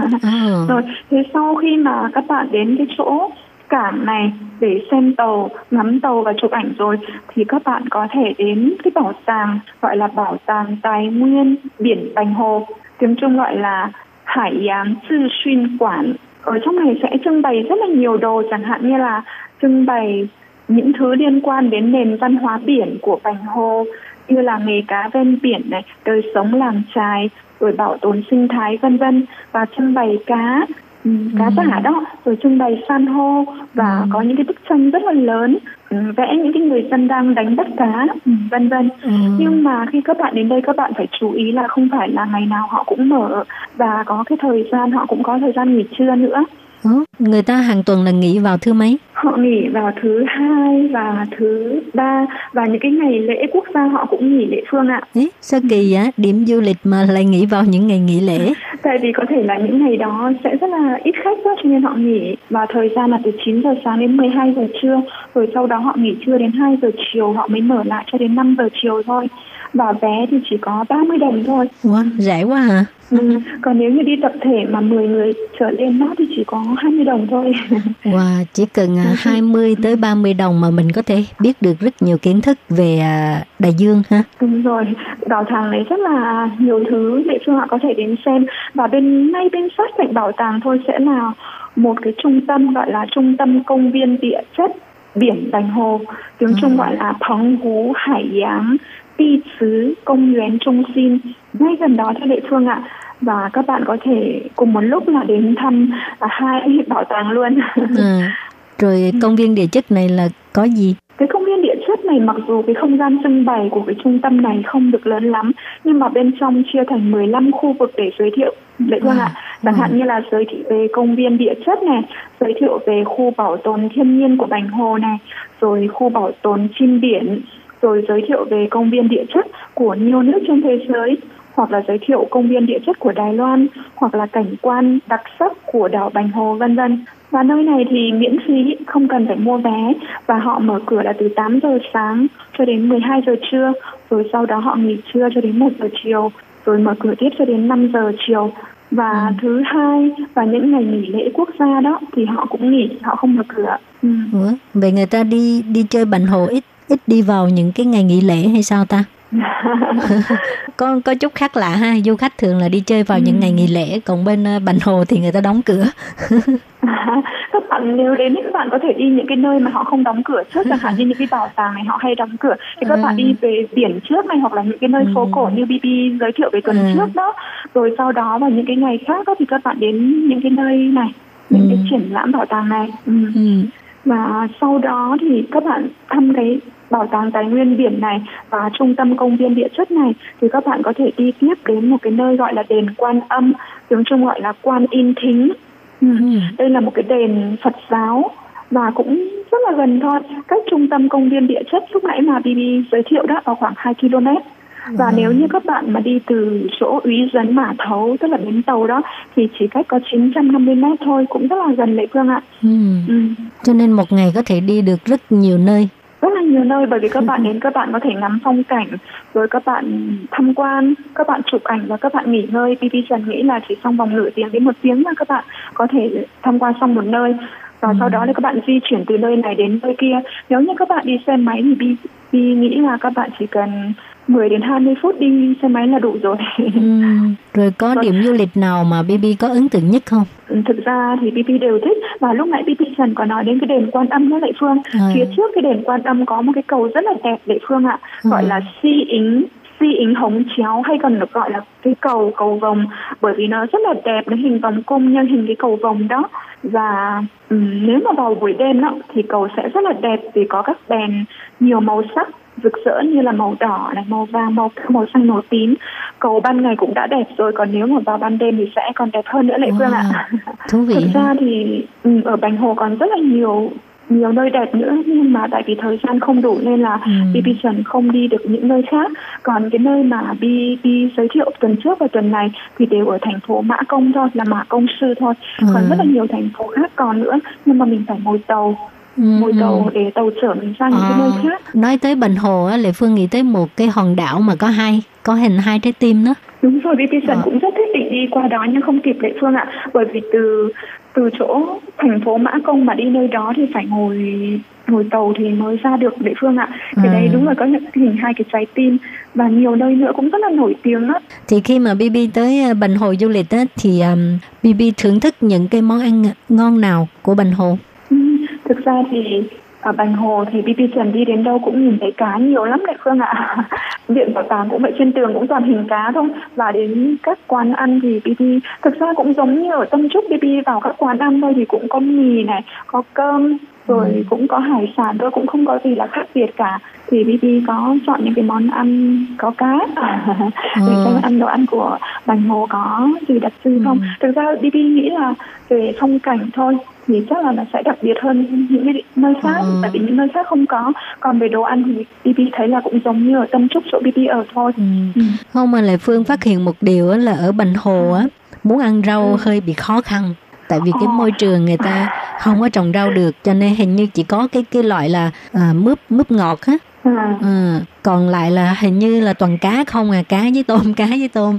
Rồi thế sau khi mà các bạn đến cái chỗ cảng này để xem tàu, ngắm tàu và chụp ảnh rồi thì các bạn có thể đến cái bảo tàng gọi là Bảo tàng Tài nguyên biển Bành Hồ, tiếng Trung gọi là Hải Yáng Tư Xuyên Quản. Ở trong này sẽ trưng bày rất là nhiều đồ, chẳng hạn như là trưng bày những thứ liên quan đến nền văn hóa biển của Bành Hồ, như là nghề cá ven biển này, đời sống làng chài, rồi bảo tồn sinh thái vân vân, và trưng bày cá giả đó, rồi trưng bày san hô, và có những cái bức tranh rất là lớn vẽ những cái người dân đang đánh bắt cá vân vân. Nhưng mà khi các bạn đến đây các bạn phải chú ý là không phải là ngày nào họ cũng mở, và có cái thời gian họ cũng có thời gian nghỉ trưa nữa. Người ta hàng tuần là nghỉ vào thứ mấy? Họ nghỉ vào thứ 2 và thứ 3, và những cái ngày lễ quốc gia họ cũng nghỉ Lệ Phương ạ. Sao kỳ vậy? Điểm du lịch mà lại nghỉ vào những ngày nghỉ lễ? Tại vì có thể là những ngày đó sẽ rất là ít khách đó, cho nên họ nghỉ. Và thời gian là từ 9 giờ sáng đến 12 giờ trưa, rồi sau đó họ nghỉ trưa đến 2 giờ chiều, họ mới mở lại cho đến 5 giờ chiều thôi. Và vé thì chỉ có 30 đồng thôi. Rẻ quá hả? Còn nếu như đi tập thể mà 10 người trở lên đó thì chỉ có 20 đồng thôi. Chỉ cần 20 tới 30 đồng mà mình có thể biết được rất nhiều kiến thức về đại dương ha. Đúng rồi, bảo tàng đấy rất là nhiều thứ để cho họ có thể đến xem. Và bên sát cạnh bảo tàng thôi sẽ là một cái trung tâm gọi là trung tâm công viên địa chất biển Bành Hồ, tiếng Trung gọi là Phóng Hú Hải Giáng Ti Xứ Công Viên Trung Xin, ngay gần đó cho địa phương ạ. Và các bạn có thể cùng một lúc là đến thăm hai bảo tàng luôn. Rồi công viên địa chất này là có gì? Cái công viên địa chất này mặc dù cái không gian trưng bày của cái trung tâm này không được lớn lắm, nhưng mà bên trong chia thành 15 khu vực để giới thiệu Lệ Quân ạ. Chẳng hạn như là giới thiệu về công viên địa chất này, giới thiệu về khu bảo tồn thiên nhiên của Bành Hồ này, rồi khu bảo tồn chim biển, rồi giới thiệu về công viên địa chất của nhiều nước trên thế giới, hoặc là giới thiệu công viên địa chất của Đài Loan, hoặc là cảnh quan đặc sắc của đảo Bành Hồ vân vân. Và nơi này thì miễn phí, không cần phải mua vé, và họ mở cửa là từ 8 giờ sáng cho đến 12 giờ trưa, rồi sau đó họ nghỉ trưa cho đến 1 giờ chiều, rồi mở cửa tiếp cho đến 5 giờ chiều. Và thứ hai và những ngày nghỉ lễ quốc gia đó thì họ cũng nghỉ, họ không mở cửa. Vậy người ta đi chơi Bành Hồ ít đi vào những cái ngày nghỉ lễ hay sao ta? có chút khác lạ ha, du khách thường là đi chơi vào những ngày nghỉ lễ, còn bên Bành Hồ thì người ta đóng cửa. Các bạn nếu đến thì các bạn có thể đi những cái nơi mà họ không đóng cửa trước, chẳng hạn như những cái bảo tàng này họ hay đóng cửa, thì các bạn đi về biển trước này, hoặc là những cái nơi phố cổ như Bibi giới thiệu về tuần trước đó, rồi sau đó vào những cái ngày khác đó thì các bạn đến những cái nơi này, những cái triển lãm bảo tàng này. Và sau đó thì các bạn thăm cái bảo tàng tài nguyên biển này và trung tâm công viên địa chất này, thì các bạn có thể đi tiếp đến một cái nơi gọi là đền Quan Âm, tiếng Trung gọi là Quan In Thính. Đây là một cái đền Phật giáo và cũng rất là gần thôi, cách trung tâm công viên địa chất lúc nãy mà Bibi giới thiệu đó ở khoảng 2 km. Và nếu như các bạn mà đi từ chỗ Úy Dấn Mã Thấu, tức là bến tàu đó, thì chỉ cách có 950 mét thôi, cũng rất là gần Lệ Phương ạ. Cho nên một ngày có thể đi được rất nhiều nơi. Rất là nhiều nơi, bởi vì các bạn đến các bạn có thể ngắm phong cảnh, rồi các bạn tham quan, các bạn chụp ảnh và các bạn nghỉ ngơi. Bibi Trần nghĩ là chỉ trong vòng nửa tiếng đến 1 tiếng là các bạn có thể tham quan xong một nơi. Và sau đó thì các bạn di chuyển từ nơi này đến nơi kia. Nếu như các bạn đi xe máy thì Bibi nghĩ là các bạn chỉ cần 10 đến 20 phút đi xe máy là đủ rồi. Rồi có điểm du lịch nào mà Bibi có ấn tượng nhất không? Thực ra thì Bibi đều thích, và lúc nãy Bibi Trần có nói đến cái đền Quan Âm đó Lệ Phương. Phía trước cái đền Quan Âm có một cái cầu rất là đẹp Lệ Phương ạ, gọi là Si Ính Hống Chéo, hay còn được gọi là cái cầu vồng, bởi vì nó rất là đẹp, nó hình vòng cung nhân hình cái cầu vồng đó. Và nếu mà vào buổi đêm đó, thì cầu sẽ rất là đẹp vì có các đèn nhiều màu sắc rực rỡ như là màu đỏ này, màu vàng, màu xanh, màu tím. Cầu ban ngày cũng đã đẹp rồi, còn nếu mà vào ban đêm thì sẽ còn đẹp hơn nữa Lệ Phương ạ. Thực ra thì ở Bành Hồ còn rất là nhiều nơi đẹp nữa, nhưng mà tại vì thời gian không đủ nên là Bibi Trần không đi được những nơi khác. Còn cái nơi mà Bibi giới thiệu tuần trước và tuần này thì đều ở thành phố Mã Công thôi, là Mã Công Sư thôi. Còn rất là nhiều thành phố khác còn nữa, nhưng mà mình phải ngồi tàu để tàu chở mình sang những cái nơi khác. Nói tới Bành Hồ á, Lệ Phương nghĩ tới một cái hòn đảo mà có hình 2 trái tim nữa. Đúng rồi, Bibi Trần cũng rất thích định đi qua đó nhưng không kịp Lệ Phương ạ, bởi vì từ chỗ thành phố Mã Công mà đi nơi đó thì phải ngồi tàu thì mới ra được Lệ Phương ạ. Thì đây đúng là có những hình 2 cái trái tim, và nhiều nơi nữa cũng rất là nổi tiếng đó. Thì khi mà Bibi tới Bành Hồ du lịch á, thì Bibi thưởng thức những cái món ăn ngon nào của Bành Hồ? Thực ra thì ở Bành Hồ thì Bibi Trần đi đến đâu cũng nhìn thấy cá nhiều lắm Lệ Phương ạ. Viện bảo tàng cũng vậy, trên tường cũng toàn hình cá thôi. Và đến các quán ăn thì Bibi thực ra cũng giống như ở Tâm Trúc, Bibi vào các quán ăn thôi thì cũng có mì này, có cơm, rồi cũng có hải sản thôi, cũng không có gì là khác biệt cả. Thì Bibi có chọn những cái món ăn có cá để xem ăn đồ ăn của Bành Hồ có gì đặc trưng không. Thực ra Bibi nghĩ là về phong cảnh thôi thì chắc là nó sẽ đặc biệt hơn những cái nơi khác, tại vì những nơi khác không có. Còn về đồ ăn thì Bibi thấy là cũng giống như ở Tâm Trúc chỗ Bibi ở thôi. Không, mà Lệ Phương phát hiện một điều là ở Bành Hồ á, muốn ăn rau hơi bị khó khăn, tại vì cái môi trường người ta không có trồng rau được, cho nên hình như chỉ có cái loại là mướp ngọt á. Còn lại là hình như là toàn cá không à, cá với tôm.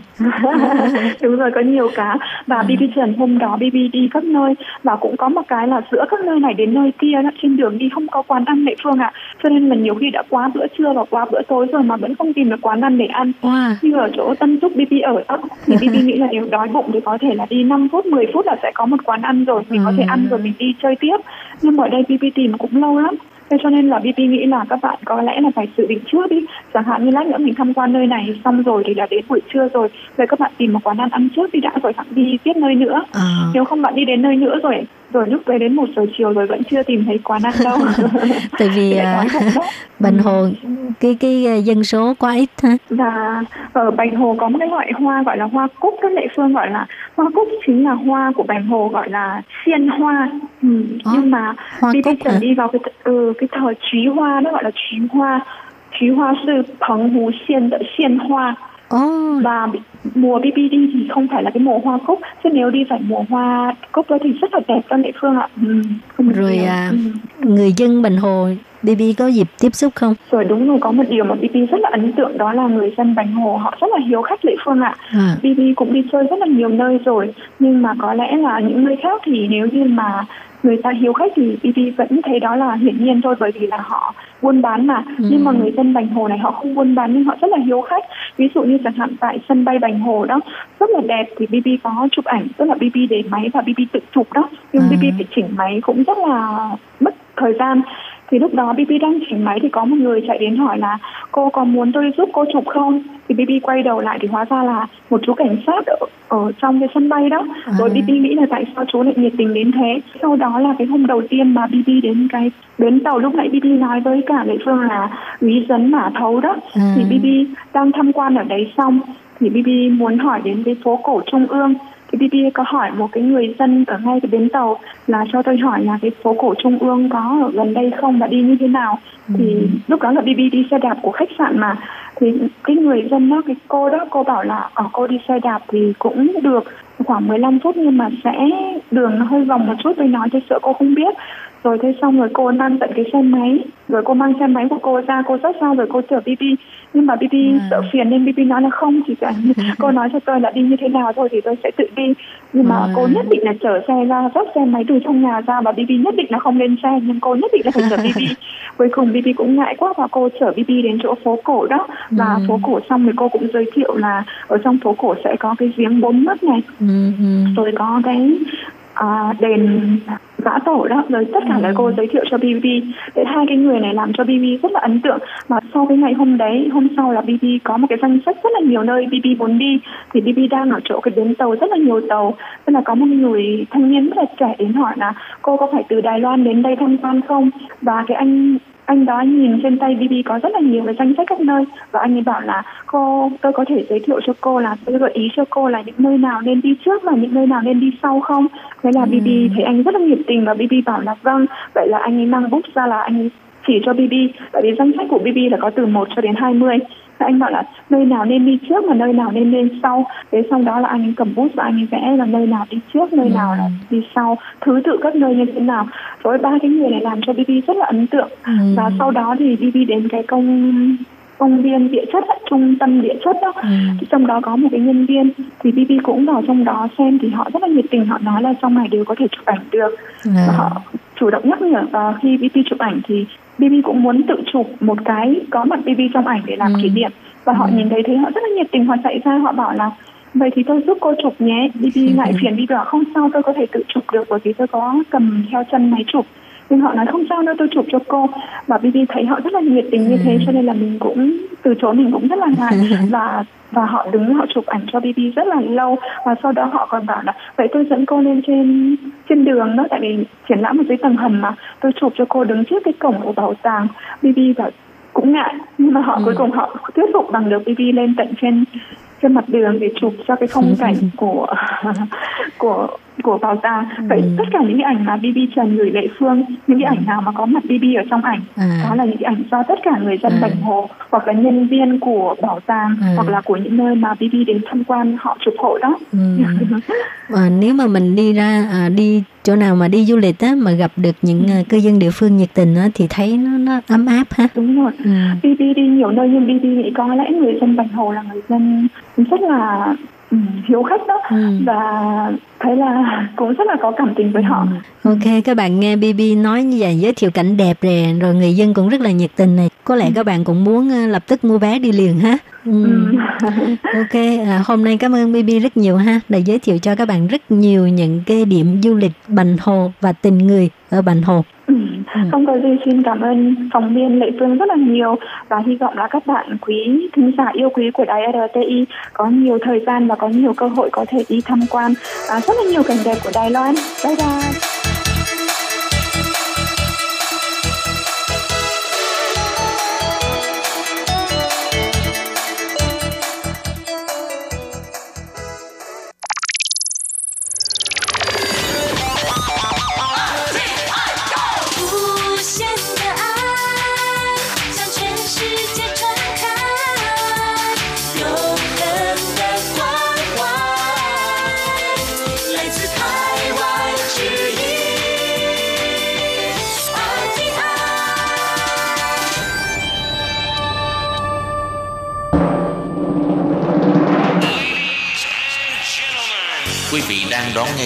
Đúng rồi, có nhiều cá. Và Bibi Trần hôm đó Bibi đi các nơi, và cũng có một cái là giữa các nơi này đến nơi kia đó, trên đường đi không có quán ăn Lệ Phương ạ. Cho nên là nhiều khi đã quá bữa trưa và quá bữa tối rồi mà vẫn không tìm được quán ăn để ăn. Như ở chỗ Tân Trúc Bibi ở đó, thì Bibi nghĩ là nếu đói bụng thì có thể là đi 5 phút 10 phút là sẽ có một quán ăn rồi, mình có thể ăn rồi mình đi chơi tiếp. Nhưng ở đây Bibi tìm cũng lâu lắm, Thế cho nên là BP nghĩ là các bạn có lẽ là phải dự định trước đi. Chẳng hạn như lát nữa mình tham quan nơi này xong rồi thì đã đến buổi trưa rồi. Rồi các bạn tìm một quán ăn ăn trước đi đã rồi hẳn đi tiếp nơi nữa. Nếu không bạn đi đến nơi nữa rồi lúc đấy đến 1 giờ chiều rồi vẫn chưa tìm thấy quán ăn đâu. Tại vì Bành Hồ cái dân số quá ít ha. Và ở Bành Hồ có một cái loại hoa gọi là hoa cúc, các địa phương gọi là hoa cúc, chính là hoa của Bành Hồ gọi là xiên hoa. Nhưng mà Bibi Trần đi vào cái thời trí hoa, nó gọi là trí hoa sư phấn hú xiên hoa. Và mùa BB đi thì không phải là cái mùa hoa cúc, chứ nếu đi phải mùa hoa cúc đó thì rất là đẹp cho địa phương ạ. Rồi người dân Bành Hồ BB có dịp tiếp xúc không? Rồi đúng rồi, có một điều mà BB rất là ấn tượng đó là người dân Bành Hồ họ rất là hiếu khách địa phương ạ. BB cũng đi chơi rất là nhiều nơi rồi, nhưng mà có lẽ là những nơi khác thì nếu như mà người ta hiếu khách thì BB vẫn thấy đó là hiển nhiên thôi, bởi vì là họ buôn bán mà. Nhưng mà người dân Bành Hồ này họ không buôn bán nhưng họ rất là hiếu khách. Ví dụ như chẳng hạn tại sân bay Bành Hồ đó rất là đẹp thì BB có chụp ảnh, tức là BB để máy và BB tự chụp đó. Nhưng BB phải chỉnh máy cũng rất là mất thời gian. Thì lúc đó BB đang chỉnh máy thì có một người chạy đến hỏi là cô có muốn tôi giúp cô chụp không? Thì BB quay đầu lại thì hóa ra là một chú cảnh sát ở trong cái sân bay đó. Rồi BB nghĩ là tại sao chú lại nhiệt tình đến thế. Sau đó là cái hôm đầu tiên mà BB đến cái bến tàu, lúc nãy BB nói với cả địa phương là Úy Trấn Mã Thấu đó. Thì BB đang tham quan ở đấy xong thì BB muốn hỏi đến cái phố cổ Trung ương. Thì BB có hỏi một cái người dân ở ngay cái bến tàu là cho tôi hỏi là cái phố cổ Trung ương có ở gần đây không và đi như thế nào. Thì lúc đó là BB đi xe đạp của khách sạn mà. Thì cái người dân đó, cái cô đó, cô bảo là cô đi xe đạp thì cũng được khoảng 15 phút nhưng mà sẽ đường nó hơi vòng một chút, tôi nói tôi sợ cô không biết. Rồi thế xong rồi cô mang tận cái xe máy, rồi cô mang xe máy của cô ra, cô rất sao rồi cô chở BB. Nhưng mà BB sợ phiền nên BB nói là không, chỉ cần cô nói cho tôi là đi như thế nào thôi thì tôi sẽ tự đi. Nhưng mà cô nhất định là chở xe ra, dắt xe máy từ trong nhà ra và BB nhất định là không lên xe, nhưng cô nhất định là phải chở BB. Cuối cùng BB cũng ngại quá và cô chở BB đến chỗ phố cổ đó. Và phố cổ xong thì cô cũng giới thiệu là ở trong phố cổ sẽ có cái giếng 4 nước này, rồi có cái đền Giã Tổ đó, rồi tất cả là cô giới thiệu cho BB. Để hai cái người này làm cho BB rất là ấn tượng. Mà sau cái ngày hôm đấy, hôm sau là BB có một cái danh sách rất là nhiều nơi BB muốn đi. Thì BB đang ở chỗ cái bến tàu, rất là nhiều tàu. Tức là có một người thanh niên rất là trẻ đến hỏi là cô có phải từ Đài Loan đến đây tham quan không? Và cái anh đó nhìn trên tay BB có rất là nhiều cái danh sách các nơi và anh ấy bảo là tôi có thể giới thiệu cho cô, là tôi gợi ý cho cô là những nơi nào nên đi trước và những nơi nào nên đi sau không. Thế là BB thấy anh rất là nhiệt tình và BB bảo là vâng, vậy là anh ấy mang book ra là anh ấy chỉ cho BB, tại vì danh sách của BB là có từ 1 cho đến 20. Thế anh bảo là nơi nào nên đi trước và nơi nào nên lên sau. Thế xong đó là anh ấy cầm bút và anh ấy vẽ là nơi nào đi trước, nơi nào là đi sau, thứ tự các nơi như thế nào. Rồi ba cái người này làm cho BB rất là ấn tượng. Và sau đó thì BB đến cái công viên địa chất, trung tâm địa chất đó. Trong đó có một cái nhân viên thì BB cũng vào trong đó xem thì họ rất là nhiệt tình, họ nói là trong này đều có thể chụp ảnh được. Và họ chủ động nhắc nhở, và khi BB chụp ảnh thì BB cũng muốn tự chụp một cái có mặt BB trong ảnh để làm kỷ niệm. Và họ nhìn thấy thế họ rất là nhiệt tình, họ chạy ra họ bảo là vậy thì tôi giúp cô chụp nhé. BB ngại phiền, BB bảo không sao, tôi có thể tự chụp được bởi vì tôi có cầm theo chân máy chụp. Nhưng họ nói không sao đâu, tôi chụp cho cô. Và BB thấy họ rất là nhiệt tình như thế cho nên là mình cũng từ chối, mình cũng rất là ngại. Và họ đứng họ chụp ảnh cho BB rất là lâu. Và sau đó họ còn bảo là vậy tôi dẫn cô lên trên đường đó, tại vì triển lãm ở dưới tầng hầm mà, tôi chụp cho cô đứng trước cái cổng của bảo tàng. BB bảo cũng ngại nhưng mà họ cuối cùng họ thuyết phục bằng được BB lên tận trên mặt đường để chụp cho cái phong cảnh của bảo tàng. Vậy tất cả những cái ảnh mà BB Trần gửi Lệ Phương, những cái ảnh nào mà có mặt BB ở trong ảnh, đó là những cái ảnh do tất cả người dân Bành Hồ hoặc là nhân viên của bảo tàng hoặc là của những nơi mà BB đến tham quan họ chụp hộ đó. Nếu mà mình đi ra đi chỗ nào mà đi du lịch á mà gặp được những cư dân địa phương nhiệt tình á thì thấy nó ấm áp ha. Đúng rồi. BB đi nhiều nơi nhưng BB nghĩ có lẽ người dân Bành Hồ là người dân rất là hiếu khách đó và thấy là cũng rất là có cảm tình với họ. Ok, các bạn nghe BB nói như vậy, giới thiệu cảnh đẹp rồi người dân cũng rất là nhiệt tình này, có lẽ các bạn cũng muốn lập tức mua vé đi liền ha. Ok, hôm nay cảm ơn BB rất nhiều ha, đã giới thiệu cho các bạn rất nhiều những cái điểm du lịch Bành Hồ và tình người ở Bành Hồ. Không có gì, xin cảm ơn phóng viên Lệ Phương rất là nhiều và hy vọng là các bạn quý thính giả yêu quý của đài RTI có nhiều thời gian và có nhiều cơ hội có thể đi tham quan rất là nhiều cảnh đẹp của Đài Loan. Bye bye. Đón nghe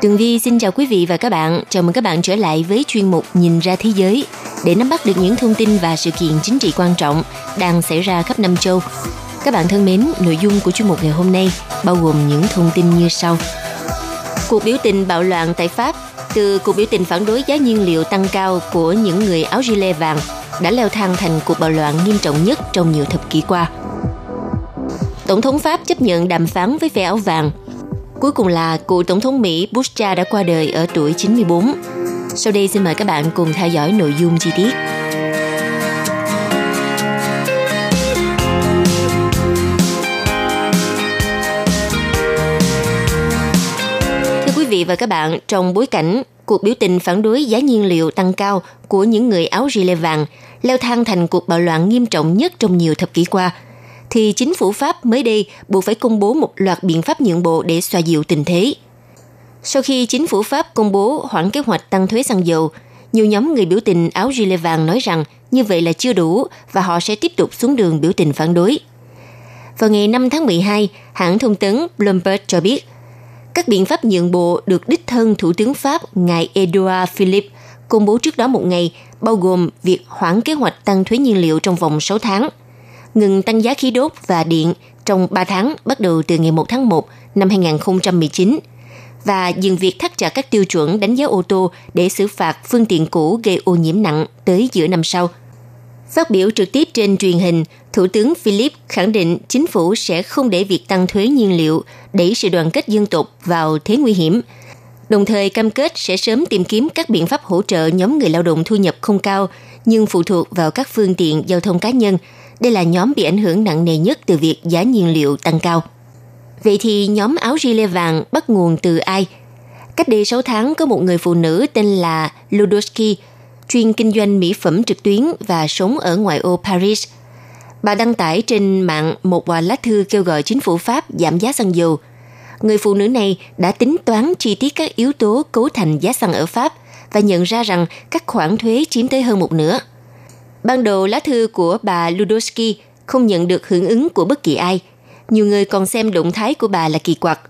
Tường Vi xin chào quý vị và các bạn. Chào mừng các bạn trở lại với chuyên mục Nhìn ra thế giới để nắm bắt được những thông tin và sự kiện chính trị quan trọng đang xảy ra khắp năm châu. Các bạn thân mến, nội dung của chuyên mục ngày hôm nay bao gồm những thông tin như sau. Cuộc biểu tình bạo loạn tại Pháp, từ cuộc biểu tình phản đối giá nhiên liệu tăng cao của những người áo gilet vàng đã leo thang thành cuộc bạo loạn nghiêm trọng nhất trong nhiều thập kỷ qua. Tổng thống Pháp chấp nhận đàm phán với phe áo vàng. Cuối cùng là cựu Tổng thống Mỹ Bush cha đã qua đời ở tuổi 94. Sau đây xin mời các bạn cùng theo dõi nội dung chi tiết. Thưa quý vị và các bạn, trong bối cảnh cuộc biểu tình phản đối giá nhiên liệu tăng cao của những người áo gilet vàng leo thang thành cuộc bạo loạn nghiêm trọng nhất trong nhiều thập kỷ qua, thì chính phủ Pháp mới đây buộc phải công bố một loạt biện pháp nhượng bộ để xoa dịu tình thế. Sau khi chính phủ Pháp công bố hoãn kế hoạch tăng thuế xăng dầu, nhiều nhóm người biểu tình áo gilet vàng nói rằng như vậy là chưa đủ và họ sẽ tiếp tục xuống đường biểu tình phản đối. Vào ngày 5 tháng 12, hãng thông tấn Bloomberg cho biết, các biện pháp nhượng bộ được đích thân Thủ tướng Pháp ngài Edouard Philippe công bố trước đó một ngày, bao gồm việc hoãn kế hoạch tăng thuế nhiên liệu trong vòng 6 tháng, ngừng tăng giá khí đốt và điện trong 3 tháng bắt đầu từ ngày 1 tháng 1 năm 2019 và dừng việc thắt chặt các tiêu chuẩn đánh giá ô tô để xử phạt phương tiện cũ gây ô nhiễm nặng tới giữa năm sau. Phát biểu trực tiếp trên truyền hình, Thủ tướng Philippe khẳng định chính phủ sẽ không để việc tăng thuế nhiên liệu đẩy sự đoàn kết dân tộc vào thế nguy hiểm, đồng thời cam kết sẽ sớm tìm kiếm các biện pháp hỗ trợ nhóm người lao động thu nhập không cao nhưng phụ thuộc vào các phương tiện giao thông cá nhân. Đây là nhóm bị ảnh hưởng nặng nề nhất từ việc giá nhiên liệu tăng cao. Vậy thì nhóm áo gilet vàng bắt nguồn từ ai? Cách đây 6 tháng, có một người phụ nữ tên là Ludowski, chuyên kinh doanh mỹ phẩm trực tuyến và sống ở ngoại ô Paris. Bà đăng tải trên mạng một lá thư kêu gọi chính phủ Pháp giảm giá xăng dầu. Người phụ nữ này đã tính toán chi tiết các yếu tố cấu thành giá xăng ở Pháp và nhận ra rằng các khoản thuế chiếm tới hơn một nửa. Ban đầu, lá thư của bà Ludowski không nhận được hưởng ứng của bất kỳ ai. Nhiều người còn xem động thái của bà là kỳ quặc.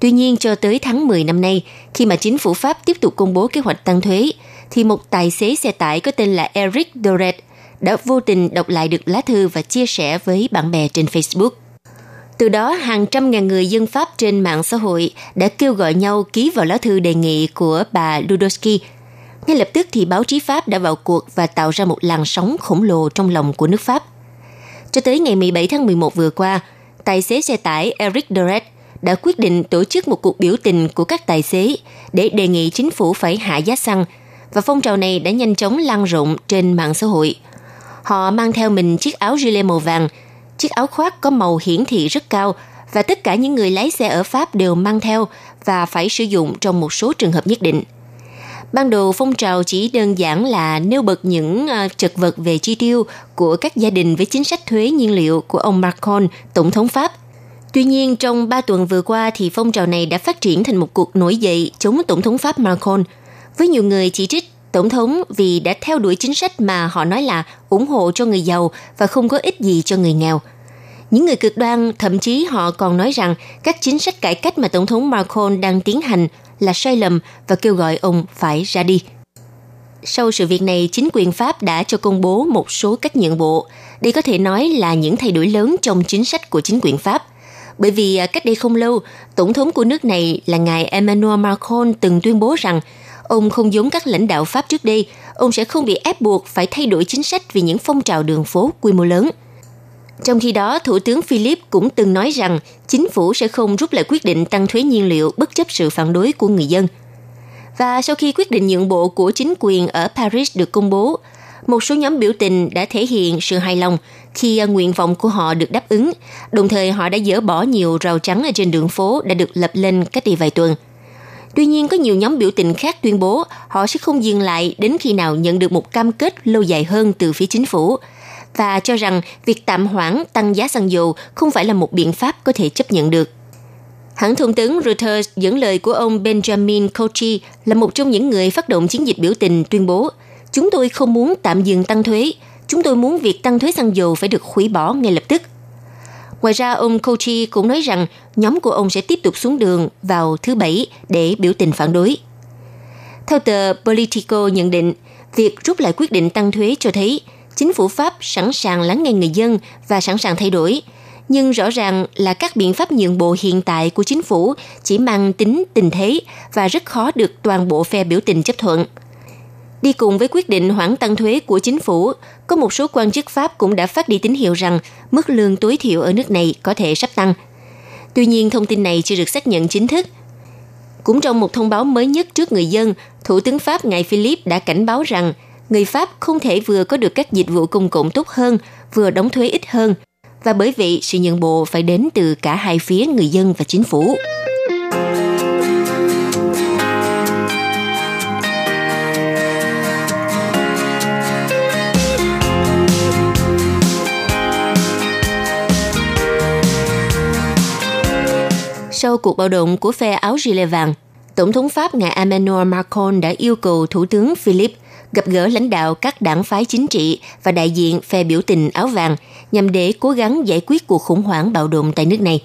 Tuy nhiên, cho tới tháng 10 năm nay, khi mà chính phủ Pháp tiếp tục công bố kế hoạch tăng thuế, thì một tài xế xe tải có tên là Eric Doret đã vô tình đọc lại được lá thư và chia sẻ với bạn bè trên Facebook. Từ đó, hàng trăm ngàn người dân Pháp trên mạng xã hội đã kêu gọi nhau ký vào lá thư đề nghị của bà Ludowski. Ngay lập tức thì báo chí Pháp đã vào cuộc và tạo ra một làn sóng khổng lồ trong lòng của nước Pháp. Cho tới ngày 17 tháng 11 vừa qua, tài xế xe tải Eric Doret đã quyết định tổ chức một cuộc biểu tình của các tài xế để đề nghị chính phủ phải hạ giá xăng, và phong trào này đã nhanh chóng lan rộng trên mạng xã hội. Họ mang theo mình chiếc áo gilet màu vàng, chiếc áo khoác có màu hiển thị rất cao và tất cả những người lái xe ở Pháp đều mang theo và phải sử dụng trong một số trường hợp nhất định. Ban đầu, phong trào chỉ đơn giản là nêu bật những trật vật về chi tiêu của các gia đình với chính sách thuế nhiên liệu của ông Macron, Tổng thống Pháp. Tuy nhiên, trong 3 tuần vừa qua thì phong trào này đã phát triển thành một cuộc nổi dậy chống Tổng thống Pháp Macron, với nhiều người chỉ trích Tổng thống vì đã theo đuổi chính sách mà họ nói là ủng hộ cho người giàu và không có ích gì cho người nghèo. Những người cực đoan, thậm chí họ còn nói rằng các chính sách cải cách mà Tổng thống Macron đang tiến hành là sai lầm và kêu gọi ông phải ra đi. Sau sự việc này, chính quyền Pháp đã cho công bố một số các nhượng bộ. Đây có thể nói là những thay đổi lớn trong chính sách của chính quyền Pháp. Bởi vì cách đây không lâu, Tổng thống của nước này là ngài Emmanuel Macron từng tuyên bố rằng ông không giống các lãnh đạo Pháp trước đây, ông sẽ không bị ép buộc phải thay đổi chính sách vì những phong trào đường phố quy mô lớn. Trong khi đó, Thủ tướng Philippe cũng từng nói rằng chính phủ sẽ không rút lại quyết định tăng thuế nhiên liệu bất chấp sự phản đối của người dân. Và sau khi quyết định nhượng bộ của chính quyền ở Paris được công bố, một số nhóm biểu tình đã thể hiện sự hài lòng khi nguyện vọng của họ được đáp ứng, đồng thời họ đã dỡ bỏ nhiều rào chắn ở trên đường phố đã được lập lên cách đây vài tuần. Tuy nhiên, có nhiều nhóm biểu tình khác tuyên bố họ sẽ không dừng lại đến khi nào nhận được một cam kết lâu dài hơn từ phía chính phủ, và cho rằng việc tạm hoãn tăng giá xăng dầu không phải là một biện pháp có thể chấp nhận được. Hãng thông tấn Reuters dẫn lời của ông Benjamin Kochi là một trong những người phát động chiến dịch biểu tình tuyên bố, chúng tôi không muốn tạm dừng tăng thuế, chúng tôi muốn việc tăng thuế xăng dầu phải được hủy bỏ ngay lập tức. Ngoài ra, ông Kochi cũng nói rằng nhóm của ông sẽ tiếp tục xuống đường vào thứ Bảy để biểu tình phản đối. Theo tờ Politico nhận định, việc rút lại quyết định tăng thuế cho thấy chính phủ Pháp sẵn sàng lắng nghe người dân và sẵn sàng thay đổi. Nhưng rõ ràng là các biện pháp nhượng bộ hiện tại của chính phủ chỉ mang tính tình thế và rất khó được toàn bộ phe biểu tình chấp thuận. Đi cùng với quyết định hoãn tăng thuế của chính phủ, có một số quan chức Pháp cũng đã phát đi tín hiệu rằng mức lương tối thiểu ở nước này có thể sắp tăng. Tuy nhiên, thông tin này chưa được xác nhận chính thức. Cũng trong một thông báo mới nhất trước người dân, Thủ tướng Pháp ngài Philippe đã cảnh báo rằng người Pháp không thể vừa có được các dịch vụ công cộng tốt hơn, vừa đóng thuế ít hơn, và bởi vậy sự nhượng bộ phải đến từ cả hai phía người dân và chính phủ. Sau cuộc bạo động của phe áo gilet vàng, Tổng thống Pháp ngài Emmanuel Macron đã yêu cầu Thủ tướng Philippe gặp gỡ lãnh đạo các đảng phái chính trị và đại diện phe biểu tình áo vàng nhằm để cố gắng giải quyết cuộc khủng hoảng bạo động tại nước này.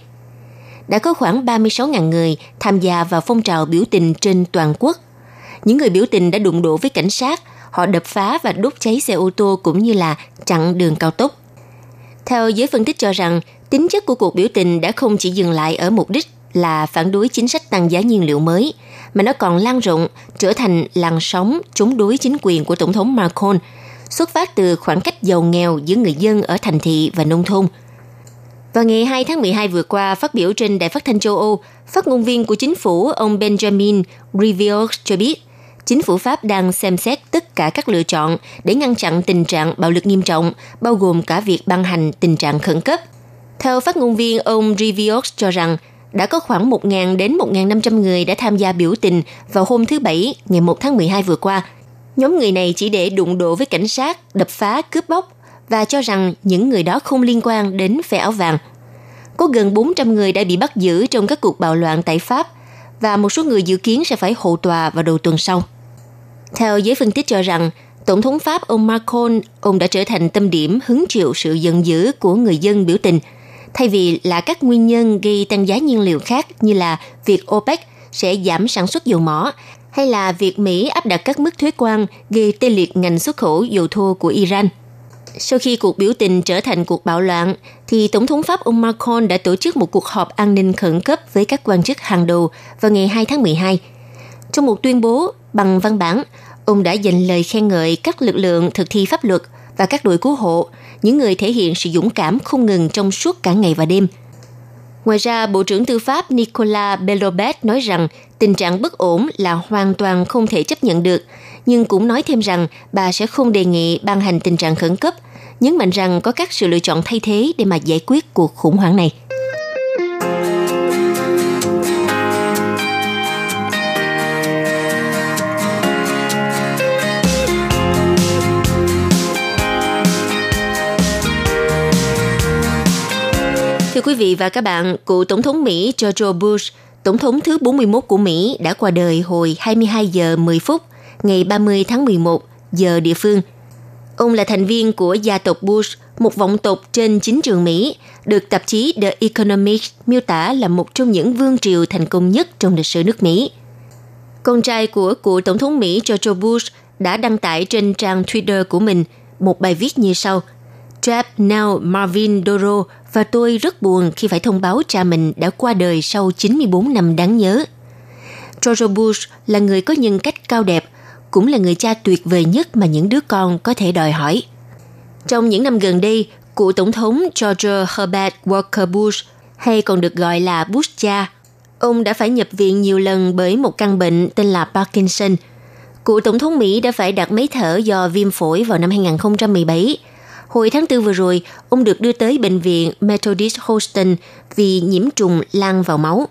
Đã có khoảng 36.000 người tham gia vào phong trào biểu tình trên toàn quốc. Những người biểu tình đã đụng độ với cảnh sát, họ đập phá và đốt cháy xe ô tô cũng như là chặn đường cao tốc. Theo giới phân tích cho rằng, tính chất của cuộc biểu tình đã không chỉ dừng lại ở mục đích là phản đối chính sách tăng giá nhiên liệu mới, mà nó còn lan rộng, trở thành làn sóng chống đối chính quyền của Tổng thống Macron, xuất phát từ khoảng cách giàu nghèo giữa người dân ở thành thị và nông thôn. Vào ngày 2 tháng 12 vừa qua, phát biểu trên Đài Phát thanh châu Âu, phát ngôn viên của chính phủ ông Benjamin Griveaux cho biết, chính phủ Pháp đang xem xét tất cả các lựa chọn để ngăn chặn tình trạng bạo lực nghiêm trọng, bao gồm cả việc ban hành tình trạng khẩn cấp. Theo phát ngôn viên, ông Griveaux cho rằng, đã có khoảng 1.000 đến 1.500 người đã tham gia biểu tình vào hôm thứ Bảy ngày 1 tháng 12 vừa qua. Nhóm người này chỉ để đụng độ với cảnh sát, đập phá, cướp bóc và cho rằng những người đó không liên quan đến phe áo vàng. Có gần 400 người đã bị bắt giữ trong các cuộc bạo loạn tại Pháp và một số người dự kiến sẽ phải hầu tòa vào đầu tuần sau. Theo giới phân tích cho rằng, Tổng thống Pháp ông Macron, ông đã trở thành tâm điểm hứng chịu sự giận dữ của người dân biểu tình, thay vì là các nguyên nhân gây tăng giá nhiên liệu khác như là việc OPEC sẽ giảm sản xuất dầu mỏ hay là việc Mỹ áp đặt các mức thuế quan gây tê liệt ngành xuất khẩu dầu thô của Iran. Sau khi cuộc biểu tình trở thành cuộc bạo loạn, thì Tổng thống Pháp ông Macron đã tổ chức một cuộc họp an ninh khẩn cấp với các quan chức hàng đầu vào ngày 2 tháng 12. Trong một tuyên bố bằng văn bản, ông đã dành lời khen ngợi các lực lượng thực thi pháp luật và các đội cứu hộ, những người thể hiện sự dũng cảm không ngừng trong suốt cả ngày và đêm. Ngoài ra, Bộ trưởng Tư pháp Nicolas Belobet nói rằng tình trạng bất ổn là hoàn toàn không thể chấp nhận được, nhưng cũng nói thêm rằng bà sẽ không đề nghị ban hành tình trạng khẩn cấp, nhấn mạnh rằng có các sự lựa chọn thay thế để mà giải quyết cuộc khủng hoảng này. Thưa quý vị và các bạn, cựu Tổng thống Mỹ George Bush, Tổng thống thứ 41 của Mỹ đã qua đời hồi 22 giờ 10 phút ngày 30 tháng 11 giờ địa phương. Ông là thành viên của gia tộc Bush, một vọng tộc trên chính trường Mỹ, được tạp chí The Economist miêu tả là một trong những vương triều thành công nhất trong lịch sử nước Mỹ. Con trai của cựu Tổng thống Mỹ George Bush đã đăng tải trên trang Twitter của mình một bài viết như sau. Trap Now Marvin Doro và tôi rất buồn khi phải thông báo cha mình đã qua đời sau 94 năm đáng nhớ. George Bush là người có nhân cách cao đẹp, cũng là người cha tuyệt vời nhất mà những đứa con có thể đòi hỏi. Trong những năm gần đây, cựu Tổng thống George Herbert Walker Bush, hay còn được gọi là Bush cha, ông đã phải nhập viện nhiều lần bởi một căn bệnh tên là Parkinson. Cựu Tổng thống Mỹ đã phải đặt máy thở do viêm phổi vào năm 2017. Hồi tháng 4 vừa rồi, ông được đưa tới bệnh viện Methodist Houston vì nhiễm trùng lan vào máu.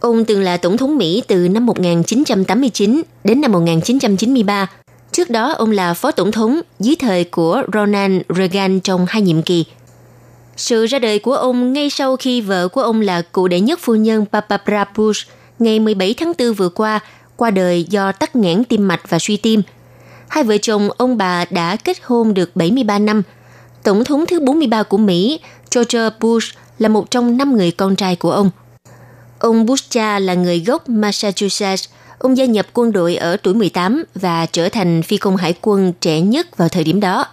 Ông từng là Tổng thống Mỹ từ năm 1989 đến năm 1993. Trước đó, ông là Phó Tổng thống dưới thời của Ronald Reagan trong 2 nhiệm kỳ. Sự ra đời của ông ngay sau khi vợ của ông là cựu đệ nhất phu nhân Barbara Bush ngày 17 tháng 4 vừa qua, qua đời do tắc nghẽn tim mạch và suy tim. Hai vợ chồng ông bà đã kết hôn được 73 năm. Tổng thống thứ 43 của Mỹ, George Bush, là một trong 5 người con trai của ông. Ông Bush cha là người gốc Massachusetts. Ông gia nhập quân đội ở tuổi 18 và trở thành phi công hải quân trẻ nhất vào thời điểm đó.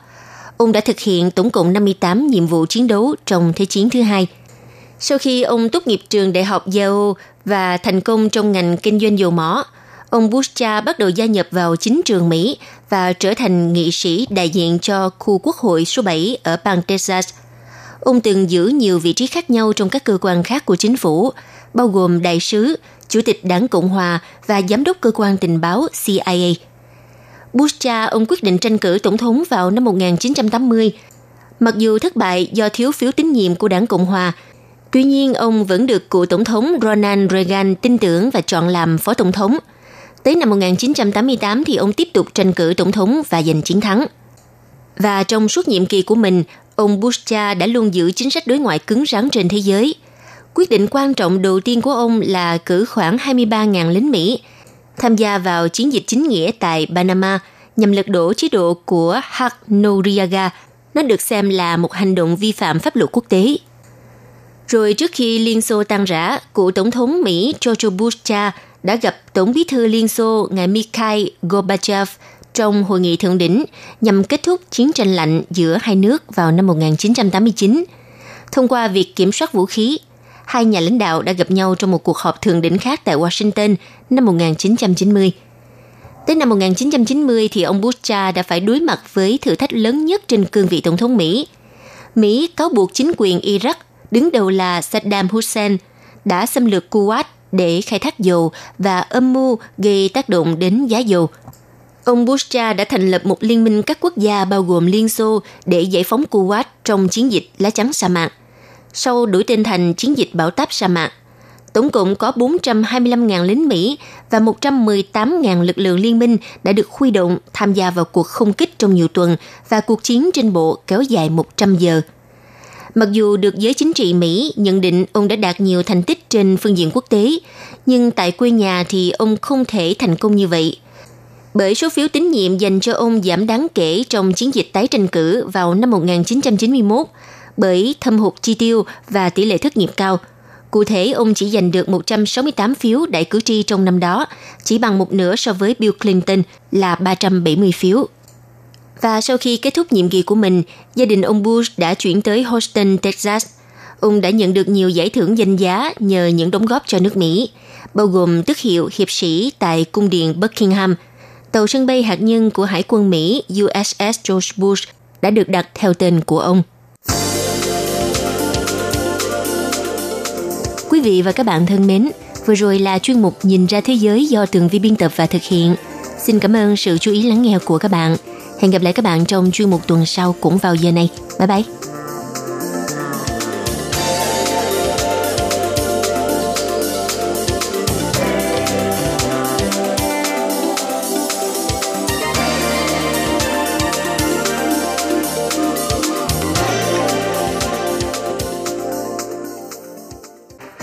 Ông đã thực hiện tổng cộng 58 nhiệm vụ chiến đấu trong Thế chiến thứ 2. Sau khi ông tốt nghiệp trường đại học Yale và thành công trong ngành kinh doanh dầu mỏ, ông Bush cha bắt đầu gia nhập vào chính trường Mỹ và trở thành nghị sĩ đại diện cho khu quốc hội số 7 ở bang Texas. Ông từng giữ nhiều vị trí khác nhau trong các cơ quan khác của chính phủ, bao gồm đại sứ, chủ tịch đảng Cộng Hòa và giám đốc cơ quan tình báo CIA. Bush cha ông quyết định tranh cử tổng thống vào năm 1980. Mặc dù thất bại do thiếu phiếu tín nhiệm của đảng Cộng Hòa, tuy nhiên ông vẫn được cựu tổng thống Ronald Reagan tin tưởng và chọn làm phó tổng thống. Tới năm 1988 thì ông tiếp tục tranh cử tổng thống và giành chiến thắng. Và trong suốt nhiệm kỳ của mình, ông Bush cha đã luôn giữ chính sách đối ngoại cứng rắn trên thế giới. Quyết định quan trọng đầu tiên của ông là cử khoảng 23.000 lính Mỹ tham gia vào chiến dịch chính nghĩa tại Panama nhằm lật đổ chế độ của Noriega. Nó được xem là một hành động vi phạm pháp luật quốc tế. Rồi trước khi Liên Xô tan rã, cựu tổng thống Mỹ George Bush cha đã gặp Tổng bí thư Liên Xô ngài Mikhail Gorbachev trong hội nghị thượng đỉnh nhằm kết thúc chiến tranh lạnh giữa hai nước vào năm 1989. Thông qua việc kiểm soát vũ khí, hai nhà lãnh đạo đã gặp nhau trong một cuộc họp thượng đỉnh khác tại Washington năm 1990. Tới năm 1990 thì ông Bush cha đã phải đối mặt với thử thách lớn nhất trên cương vị tổng thống Mỹ. Mỹ cáo buộc chính quyền Iraq đứng đầu là Saddam Hussein đã xâm lược Kuwait để khai thác dầu và âm mưu gây tác động đến giá dầu. Ông Bush cha đã thành lập một liên minh các quốc gia bao gồm Liên Xô để giải phóng Kuwait trong chiến dịch lá chắn sa mạc, sau đổi tên thành chiến dịch bão táp sa mạc. Tổng cộng có 425.000 lính Mỹ và 118.000 lực lượng liên minh đã được huy động tham gia vào cuộc không kích trong nhiều tuần và cuộc chiến trên bộ kéo dài 100 giờ. Mặc dù được giới chính trị Mỹ nhận định ông đã đạt nhiều thành tích trên phương diện quốc tế, nhưng tại quê nhà thì ông không thể thành công như vậy. Bởi số phiếu tín nhiệm dành cho ông giảm đáng kể trong chiến dịch tái tranh cử vào năm 1991, bởi thâm hụt chi tiêu và tỷ lệ thất nghiệp cao. Cụ thể, ông chỉ giành được 168 phiếu đại cử tri trong năm đó, chỉ bằng một nửa so với Bill Clinton là 370 phiếu. Và sau khi kết thúc nhiệm kỳ của mình, gia đình ông Bush đã chuyển tới Houston, Texas. Ông đã nhận được nhiều giải thưởng danh giá nhờ những đóng góp cho nước Mỹ, bao gồm tước hiệu hiệp sĩ tại cung điện Buckingham. Tàu sân bay hạt nhân của Hải quân Mỹ USS George Bush đã được đặt theo tên của ông. Quý vị và các bạn thân mến, vừa rồi là chuyên mục Nhìn ra thế giới do Tường Vi biên tập và thực hiện. Xin cảm ơn sự chú ý lắng nghe của các bạn. Hẹn gặp lại các bạn trong chuyên mục tuần sau cũng vào giờ này. Bye bye!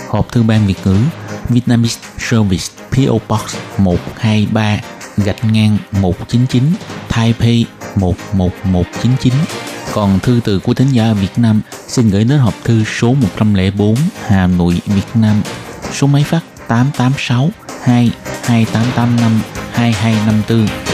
Hộp thư ban Việt ngữ Vietnamese Service PO Box 123 /199 Taipei 11199. Còn thư từ của thính giả Việt Nam xin gửi đến hộp thư số 104 Hà Nội, Việt Nam, số máy phát 886 2 2885 2254.